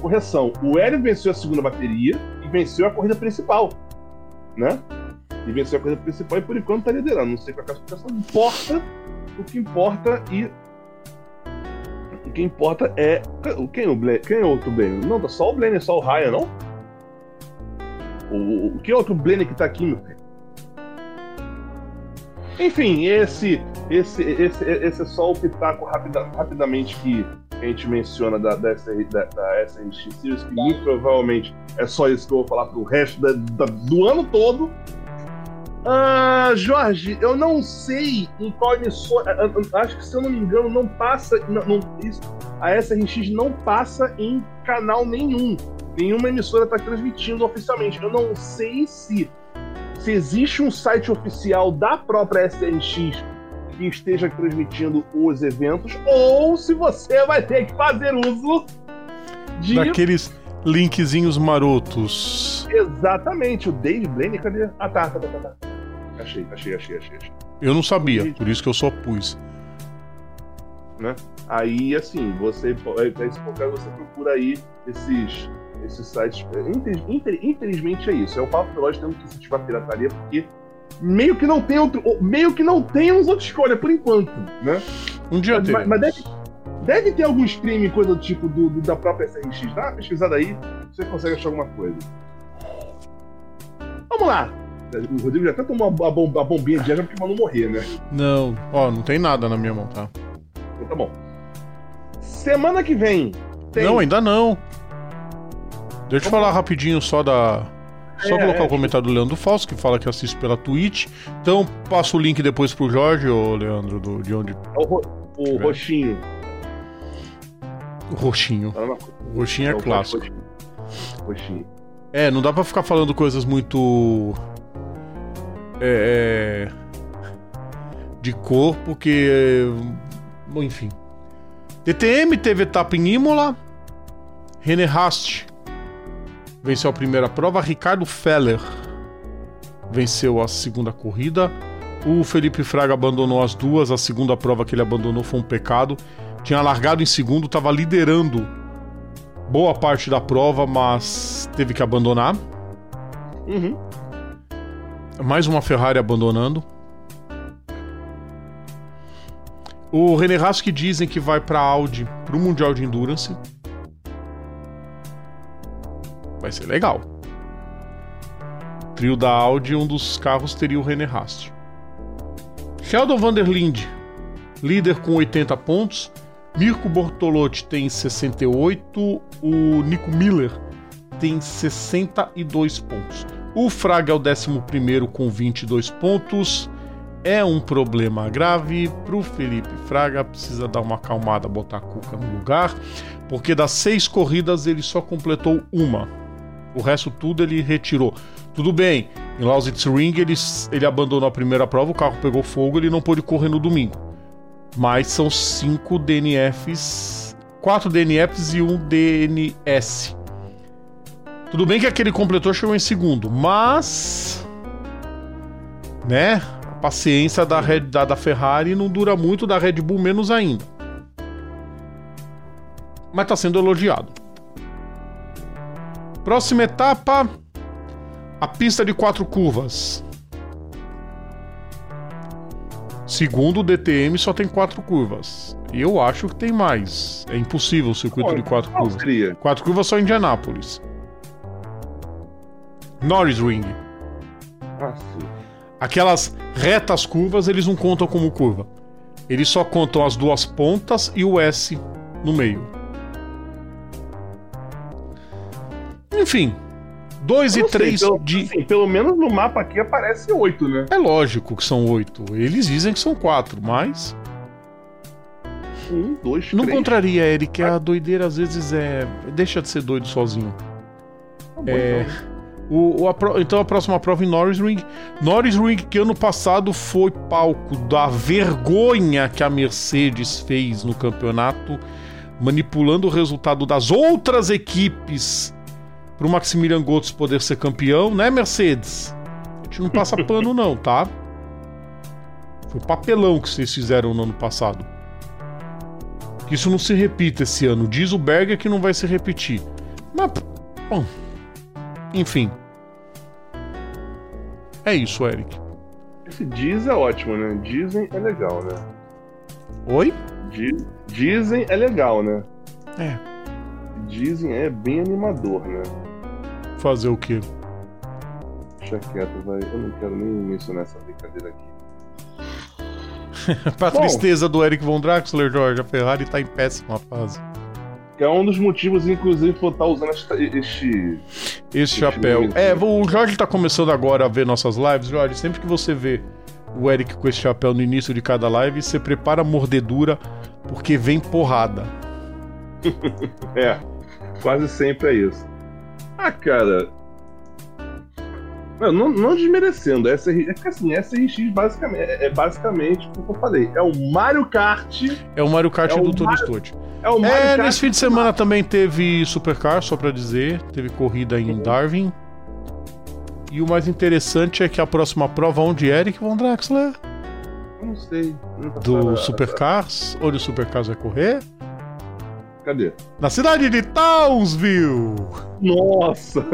Correção, o Hélio venceu a segunda bateria e venceu a corrida principal, né? E venceu a corrida principal e por enquanto tá liderando. Não sei qual é a classificação. Importa o que importa e. O que importa é. Quem é o outro Blaney? Não, tá só o Blaney, só o Ryan, não? O que é o outro Blaney que tá aqui, meu filho? Enfim, esse é só o pitaco rapidamente que a gente menciona da SRX Series, que muito provavelmente é só isso que eu vou falar pro resto do ano todo. Jorge, eu não sei em qual emissora. Acho que, se eu não me engano, não passa. A SRX não passa em canal nenhum. Nenhuma emissora está transmitindo oficialmente. Eu não sei se existe um site oficial da própria SRX que esteja transmitindo os eventos, ou se você vai ter que fazer uso de... daqueles linkzinhos marotos. Exatamente, o Dave Blaney, cadê? Ah, tá. Achei. Eu não sabia, por isso que eu só pus. Né? Aí, assim, você procura aí esses sites. Infelizmente é isso. É o Papo Veloz tendo que se tiver pirataria, porque meio que não tem uns outra escolha, por enquanto, né? Um dia tem. Mas deve ter algum stream, coisa do tipo da própria SRX, tá? Pesquisada aí, você consegue achar alguma coisa. Vamos lá! O Rodrigo já até tomou a bombinha de ar, já porque mandou morrer, né? Não, não tem nada na minha mão, tá? Então tá bom. Semana que vem tem... Não, ainda não. Deixa eu falar rapidinho só da... Só colocar o comentário do Leandro Fausto, que fala que assiste pela Twitch. Então, passa o link depois pro Jorge, ô Leandro, de onde... O roxinho. Roxinho. Roxinho é clássico. Roxinho. É, não dá pra ficar falando coisas muito... de corpo, que... Bom, enfim. DTM teve etapa em Imola. René Rast venceu a primeira prova. Ricardo Feller venceu a segunda corrida. O Felipe Fraga abandonou as duas. A segunda prova que ele abandonou foi um pecado. Tinha largado em segundo, estava liderando boa parte da prova, mas teve que abandonar. Uhum. Mais uma Ferrari abandonando. O René Rast, que dizem que vai para a Audi, para o Mundial de Endurance. Vai ser legal. O trio da Audi, um dos carros teria o René Rast. Sheldon Vanderlinde, líder com 80 pontos. Mirko Bortolotti tem 68. O Nico Miller tem 62 pontos. O Fraga é o 11º com 22 pontos. É um problema grave pro Felipe Fraga. Precisa dar uma acalmada, botar a cuca no lugar, porque das 6 corridas ele só completou uma. O resto tudo ele retirou. Tudo bem, em Lausitzring ele abandonou a primeira prova, o carro pegou fogo, ele não pôde correr no domingo. Mas são 5 DNFs, 4 DNFs e um DNS. Tudo bem que aquele completor chegou em segundo, mas... né? A paciência da Ferrari não dura muito, da Red Bull menos ainda. Mas tá sendo elogiado. Próxima etapa, a pista de 4 curvas. Segundo o DTM, só tem 4 curvas. E eu acho que tem mais. É impossível o circuito de 4 curvas. 4 curvas só em Indianápolis. Norris Ring. Aquelas retas curvas, eles não contam como curva. Eles só contam as duas pontas e o S no meio. Enfim, 2 e 3 de... Assim, pelo menos no mapa aqui aparece 8, né? É lógico que são 8. Eles dizem que são 4, mas... 1, 2, 3... Não contraria, Eric. A doideira às vezes é... Deixa de ser doido sozinho. Tá bom, então. Então a próxima prova em Norris Ring, que ano passado foi palco da vergonha que a Mercedes fez no campeonato, manipulando o resultado das outras equipes para o Maximilian Götze poder ser campeão, né, Mercedes? A gente não passa pano não, tá? Foi papelão que vocês fizeram no ano passado. Que isso não se repita esse ano. Diz o Berger que não vai se repetir. Mas, bom... Enfim. É isso, Eric. Esse diz é ótimo, né? Dizem é legal, né? Oi? Dizem é legal, né? É. Dizem é bem animador, né? Fazer o quê? Deixa quieto, vai. Eu não quero nem mencionar essa brincadeira aqui. Pra tristeza do Eric von Draxler, Jorge, a Ferrari tá em péssima fase. É um dos motivos, inclusive, por eu estar usando este chapéu. O Jorge tá começando agora a ver nossas lives. Jorge, sempre que você vê o Eric com esse chapéu no início de cada live, você prepara a mordedura, porque vem porrada. Quase sempre é isso. Ah, cara... Não desmerecendo. SRX basicamente, basicamente o que eu falei. É o Mario Kart. É o Mario Kart do Tony Stewart. Nesse fim de semana também teve Supercar, só pra dizer. Teve corrida em Darwin. E o mais interessante é que a próxima prova onde é, Eric von Draxler? Não sei. Do Supercars? Onde o Supercars vai correr? Cadê? Na cidade de Townsville! Nossa!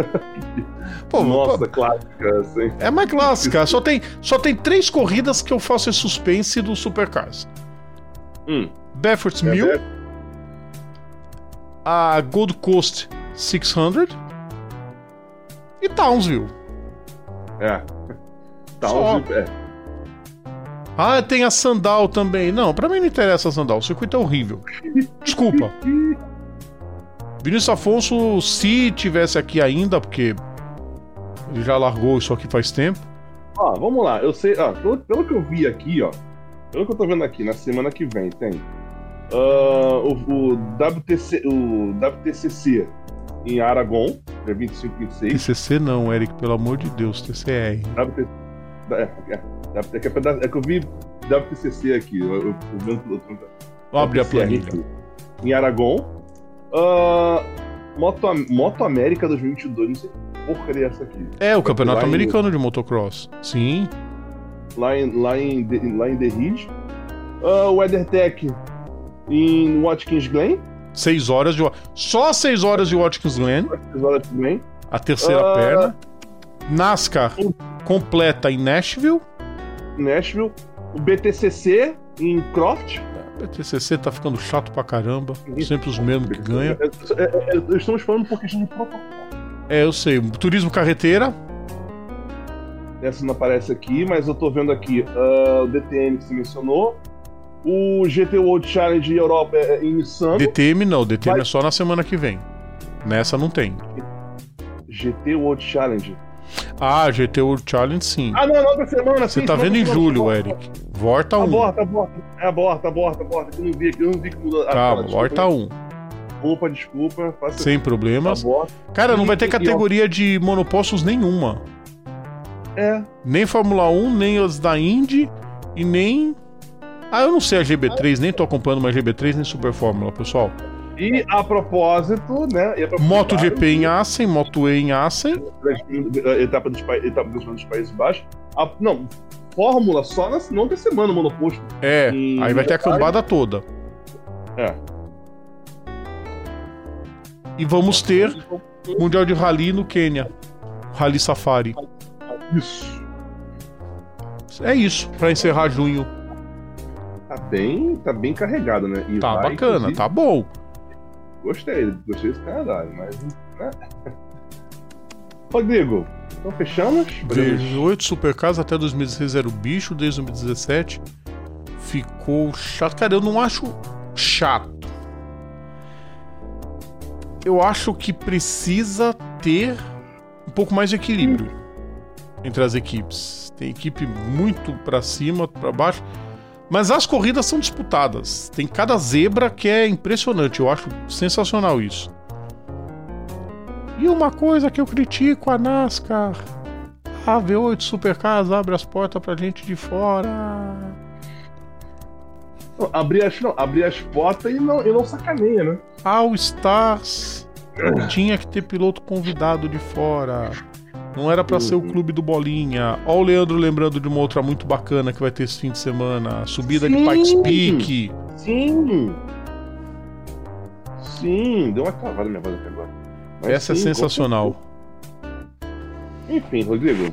Nossa, clássica, assim. É mais clássica. Só tem 3 corridas que eu faço em suspense do Supercars. Bathurst Mill. A Gold Coast 600. E Townsville. Townsville, tem a Sandal também. Não, pra mim não interessa a Sandal. O circuito é horrível. Desculpa. Vinícius Afonso, se tivesse aqui ainda, porque... ele já largou isso aqui faz tempo. Vamos lá. Eu sei. Pelo que eu vi aqui, pelo que eu tô vendo aqui, na semana que vem tem o WTCC em Aragon. é 25, 26. TCC não, Eric, pelo amor de Deus, TCR. É que eu vi WTCC aqui, eu abre a planilha. Em Aragão. Moto América 2022, não sei que porcaria é essa aqui. É, o campeonato americano de motocross. Sim. Lá em The Ridge. O WeatherTech em Watkins Glen. 6 horas de... Só 6 horas de Watkins Glen. A terceira perna. NASCAR completa em Nashville. O BTCC em Croft. O BTCC tá ficando chato pra caramba. Sempre os mesmos que ganham. Estamos falando por questão de protocolo. É, eu sei. Turismo carreteira. Essa não aparece aqui, mas eu tô vendo aqui o DTM que você mencionou. O GT World Challenge Europa em Misano. DTM é só na semana que vem. Nessa não tem. GT World Challenge. Ah, GT World Challenge sim. Ah, não, outra semana sim. Você tá vendo em julho, Eric. Volta 1. Aborta. Eu não vi que mudou. Calma, volta 1. Desculpa. Sem problemas. Cara, não vai ter categoria de monopostos nenhuma. É. Nem Fórmula 1, nem as da Indy e nem... Ah, eu não sei a GB3, nem tô acompanhando mais GB3, nem Super Fórmula, pessoal. E a propósito, né? MotoGP em Assen, Moto E em Assen. Etapa dos Países Baixos. Não, Fórmula só na outra semana, monoposto. É, aí vai ter a cambada toda. É. E vamos ter Mundial de Rally no Quênia. Rally Safari. Isso. É isso, pra encerrar junho. Tá bem carregado, né? E tá vai, bacana, inclusive... tá bom. Gostei desse calendário, mas... Rodrigo, então fechamos? 18 Supercars até 2016 era o bicho, desde 2017 ficou chato. Cara, eu não acho chato. Eu acho que precisa ter um pouco mais de equilíbrio entre as equipes. Tem equipe muito pra cima, pra baixo... Mas as corridas são disputadas. Tem cada zebra que é impressionante. Eu acho sensacional isso. E uma coisa que eu critico a NASCAR: a V8 Supercars abre as portas pra gente de fora. Abrir as portas e não sacaneia, né? All Stars tinha que ter piloto convidado de fora. Não era pra ser o clube do Bolinha. Ó o Leandro lembrando de uma outra muito bacana que vai ter esse fim de semana. Subida de Pikes Peak. Sim. Deu uma cavada na minha voz até agora. Mas essa é sensacional. Enfim, Rodrigo.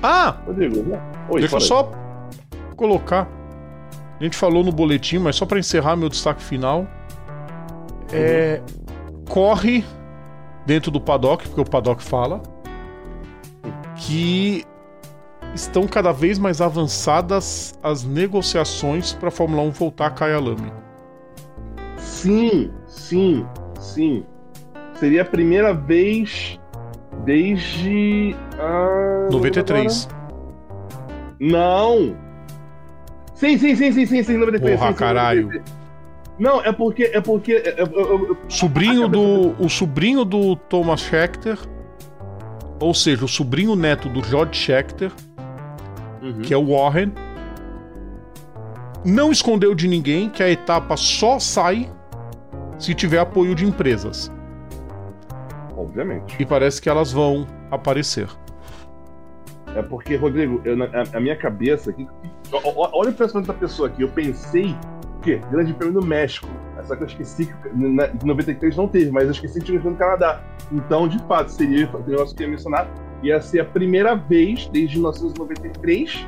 Ah! Rodrigo, né? Oi, deixa eu só colocar. A gente falou no boletim, mas só pra encerrar meu destaque final. É... Corre... dentro do paddock, porque o paddock fala que estão cada vez mais avançadas as negociações para a Fórmula 1 voltar a cair a lama. Sim. Seria a primeira vez desde... 93. Não! Sim, 93. Porra, caralho. 93. Não, é porque o sobrinho do Thomas Scheckter, ou seja, o sobrinho neto do George Scheckter, que é o Warren, não escondeu de ninguém que a etapa só sai se tiver apoio de empresas. Obviamente. E parece que elas vão aparecer. É porque, Rodrigo, a minha cabeça aqui, olha o pensamento da pessoa aqui, eu pensei Grande Prêmio do México. Só que eu esqueci que em 93 não teve, mas eu esqueci que tinha no Canadá. Então, de fato, seria o negócio que eu ia mencionar. Ia ser a primeira vez desde 1993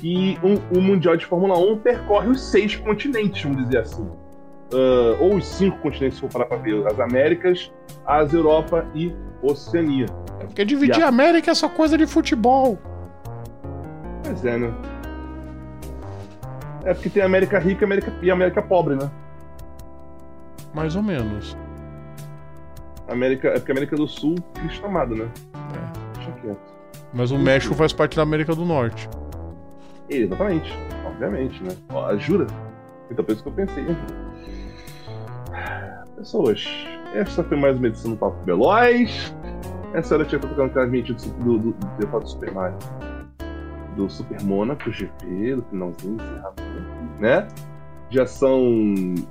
que o Mundial de Fórmula 1 percorre os 6 continentes, vamos dizer assim. Ou os 5 continentes, se for parar pra ver. As Américas, as Europa e Oceania. É porque dividir a América é só coisa de futebol. Pois é, né? É porque tem a América rica e a América pobre, né? Mais ou menos. É porque a América do Sul é chamada, né? É. Deixa quieto. Mas o México faz parte da América do Norte. Exatamente. Obviamente, né? Ó, jura? Então, por isso que eu pensei. Pessoas, Essa foi mais uma edição do Papo Veloz. Essa hora eu tinha tocado aquela vinheta do Super Mario, do Super Mônaco GP, do finalzinho, né? Já são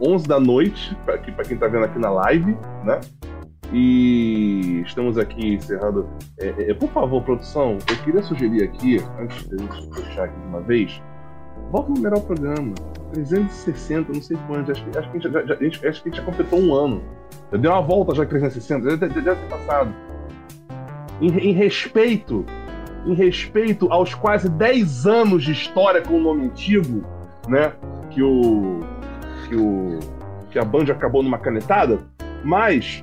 11 da noite, para quem tá vendo aqui na live, né? E estamos aqui encerrando. Por favor, produção, eu queria sugerir aqui, antes de a gente fechar aqui de uma vez, volta a numerar o programa. 360, não sei quanto, acho que a gente já completou um ano. Já deu uma volta já 360, já deve ter passado. Em respeito aos quase 10 anos de história com o nome antigo, né? Que a Band acabou numa canetada, mas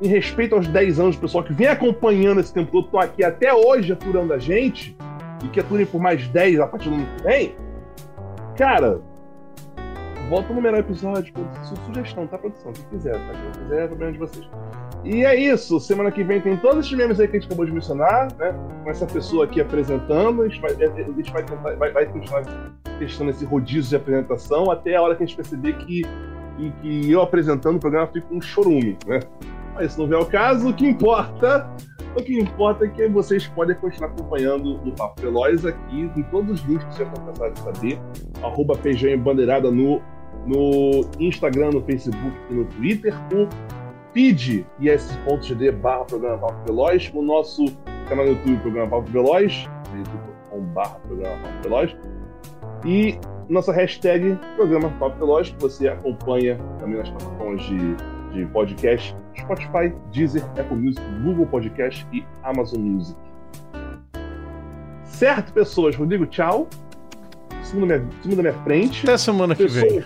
em respeito aos 10 anos do pessoal que vem acompanhando esse tempo todo, estão aqui até hoje aturando a gente, e que aturem por mais 10 a partir do ano que vem, cara, volta a numerar o episódio, sugestão, tá, produção? Quem quiser, tá? Quem quiser, é problema de vocês. E é isso, semana que vem tem todos esses memes aí que a gente acabou de mencionar, né? Com essa pessoa aqui apresentando, a gente vai continuar testando esse rodízio de apresentação até a hora que a gente perceber que eu apresentando o programa fica um chorume, né? Mas se não vier o caso, o que importa é que vocês podem continuar acompanhando o Papo Veloz aqui, com todos os links que vocês estão cansados de saber, @PGMBandeirada no Instagram, no Facebook e no Twitter, o feed is.gd/programa Papo Veloz, o nosso canal no YouTube, Programa Papo Veloz, youtube.com/programa Papo Veloz, e nossa hashtag Programa Papo Veloz, que você acompanha também nas plataformas de podcast, Spotify, Deezer, Apple Music, Google Podcast e Amazon Music. Certo, pessoas? Rodrigo, tchau. Segunda minha frente. Até semana que vem.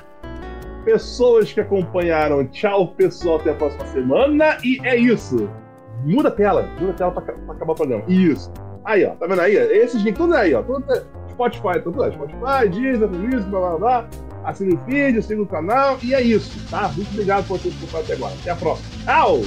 Pessoas que acompanharam, tchau, pessoal. Até a próxima semana. E é isso. Muda a tela pra acabar o programa. Isso. Aí, ó. Tá vendo aí? Esses links tudo aí, ó. Spotify, Deezer, Apple Music, blá, blá, blá. Assine o vídeo, siga o canal e é isso, tá? Muito obrigado por ter acompanhado até agora. Até a próxima. Tchau!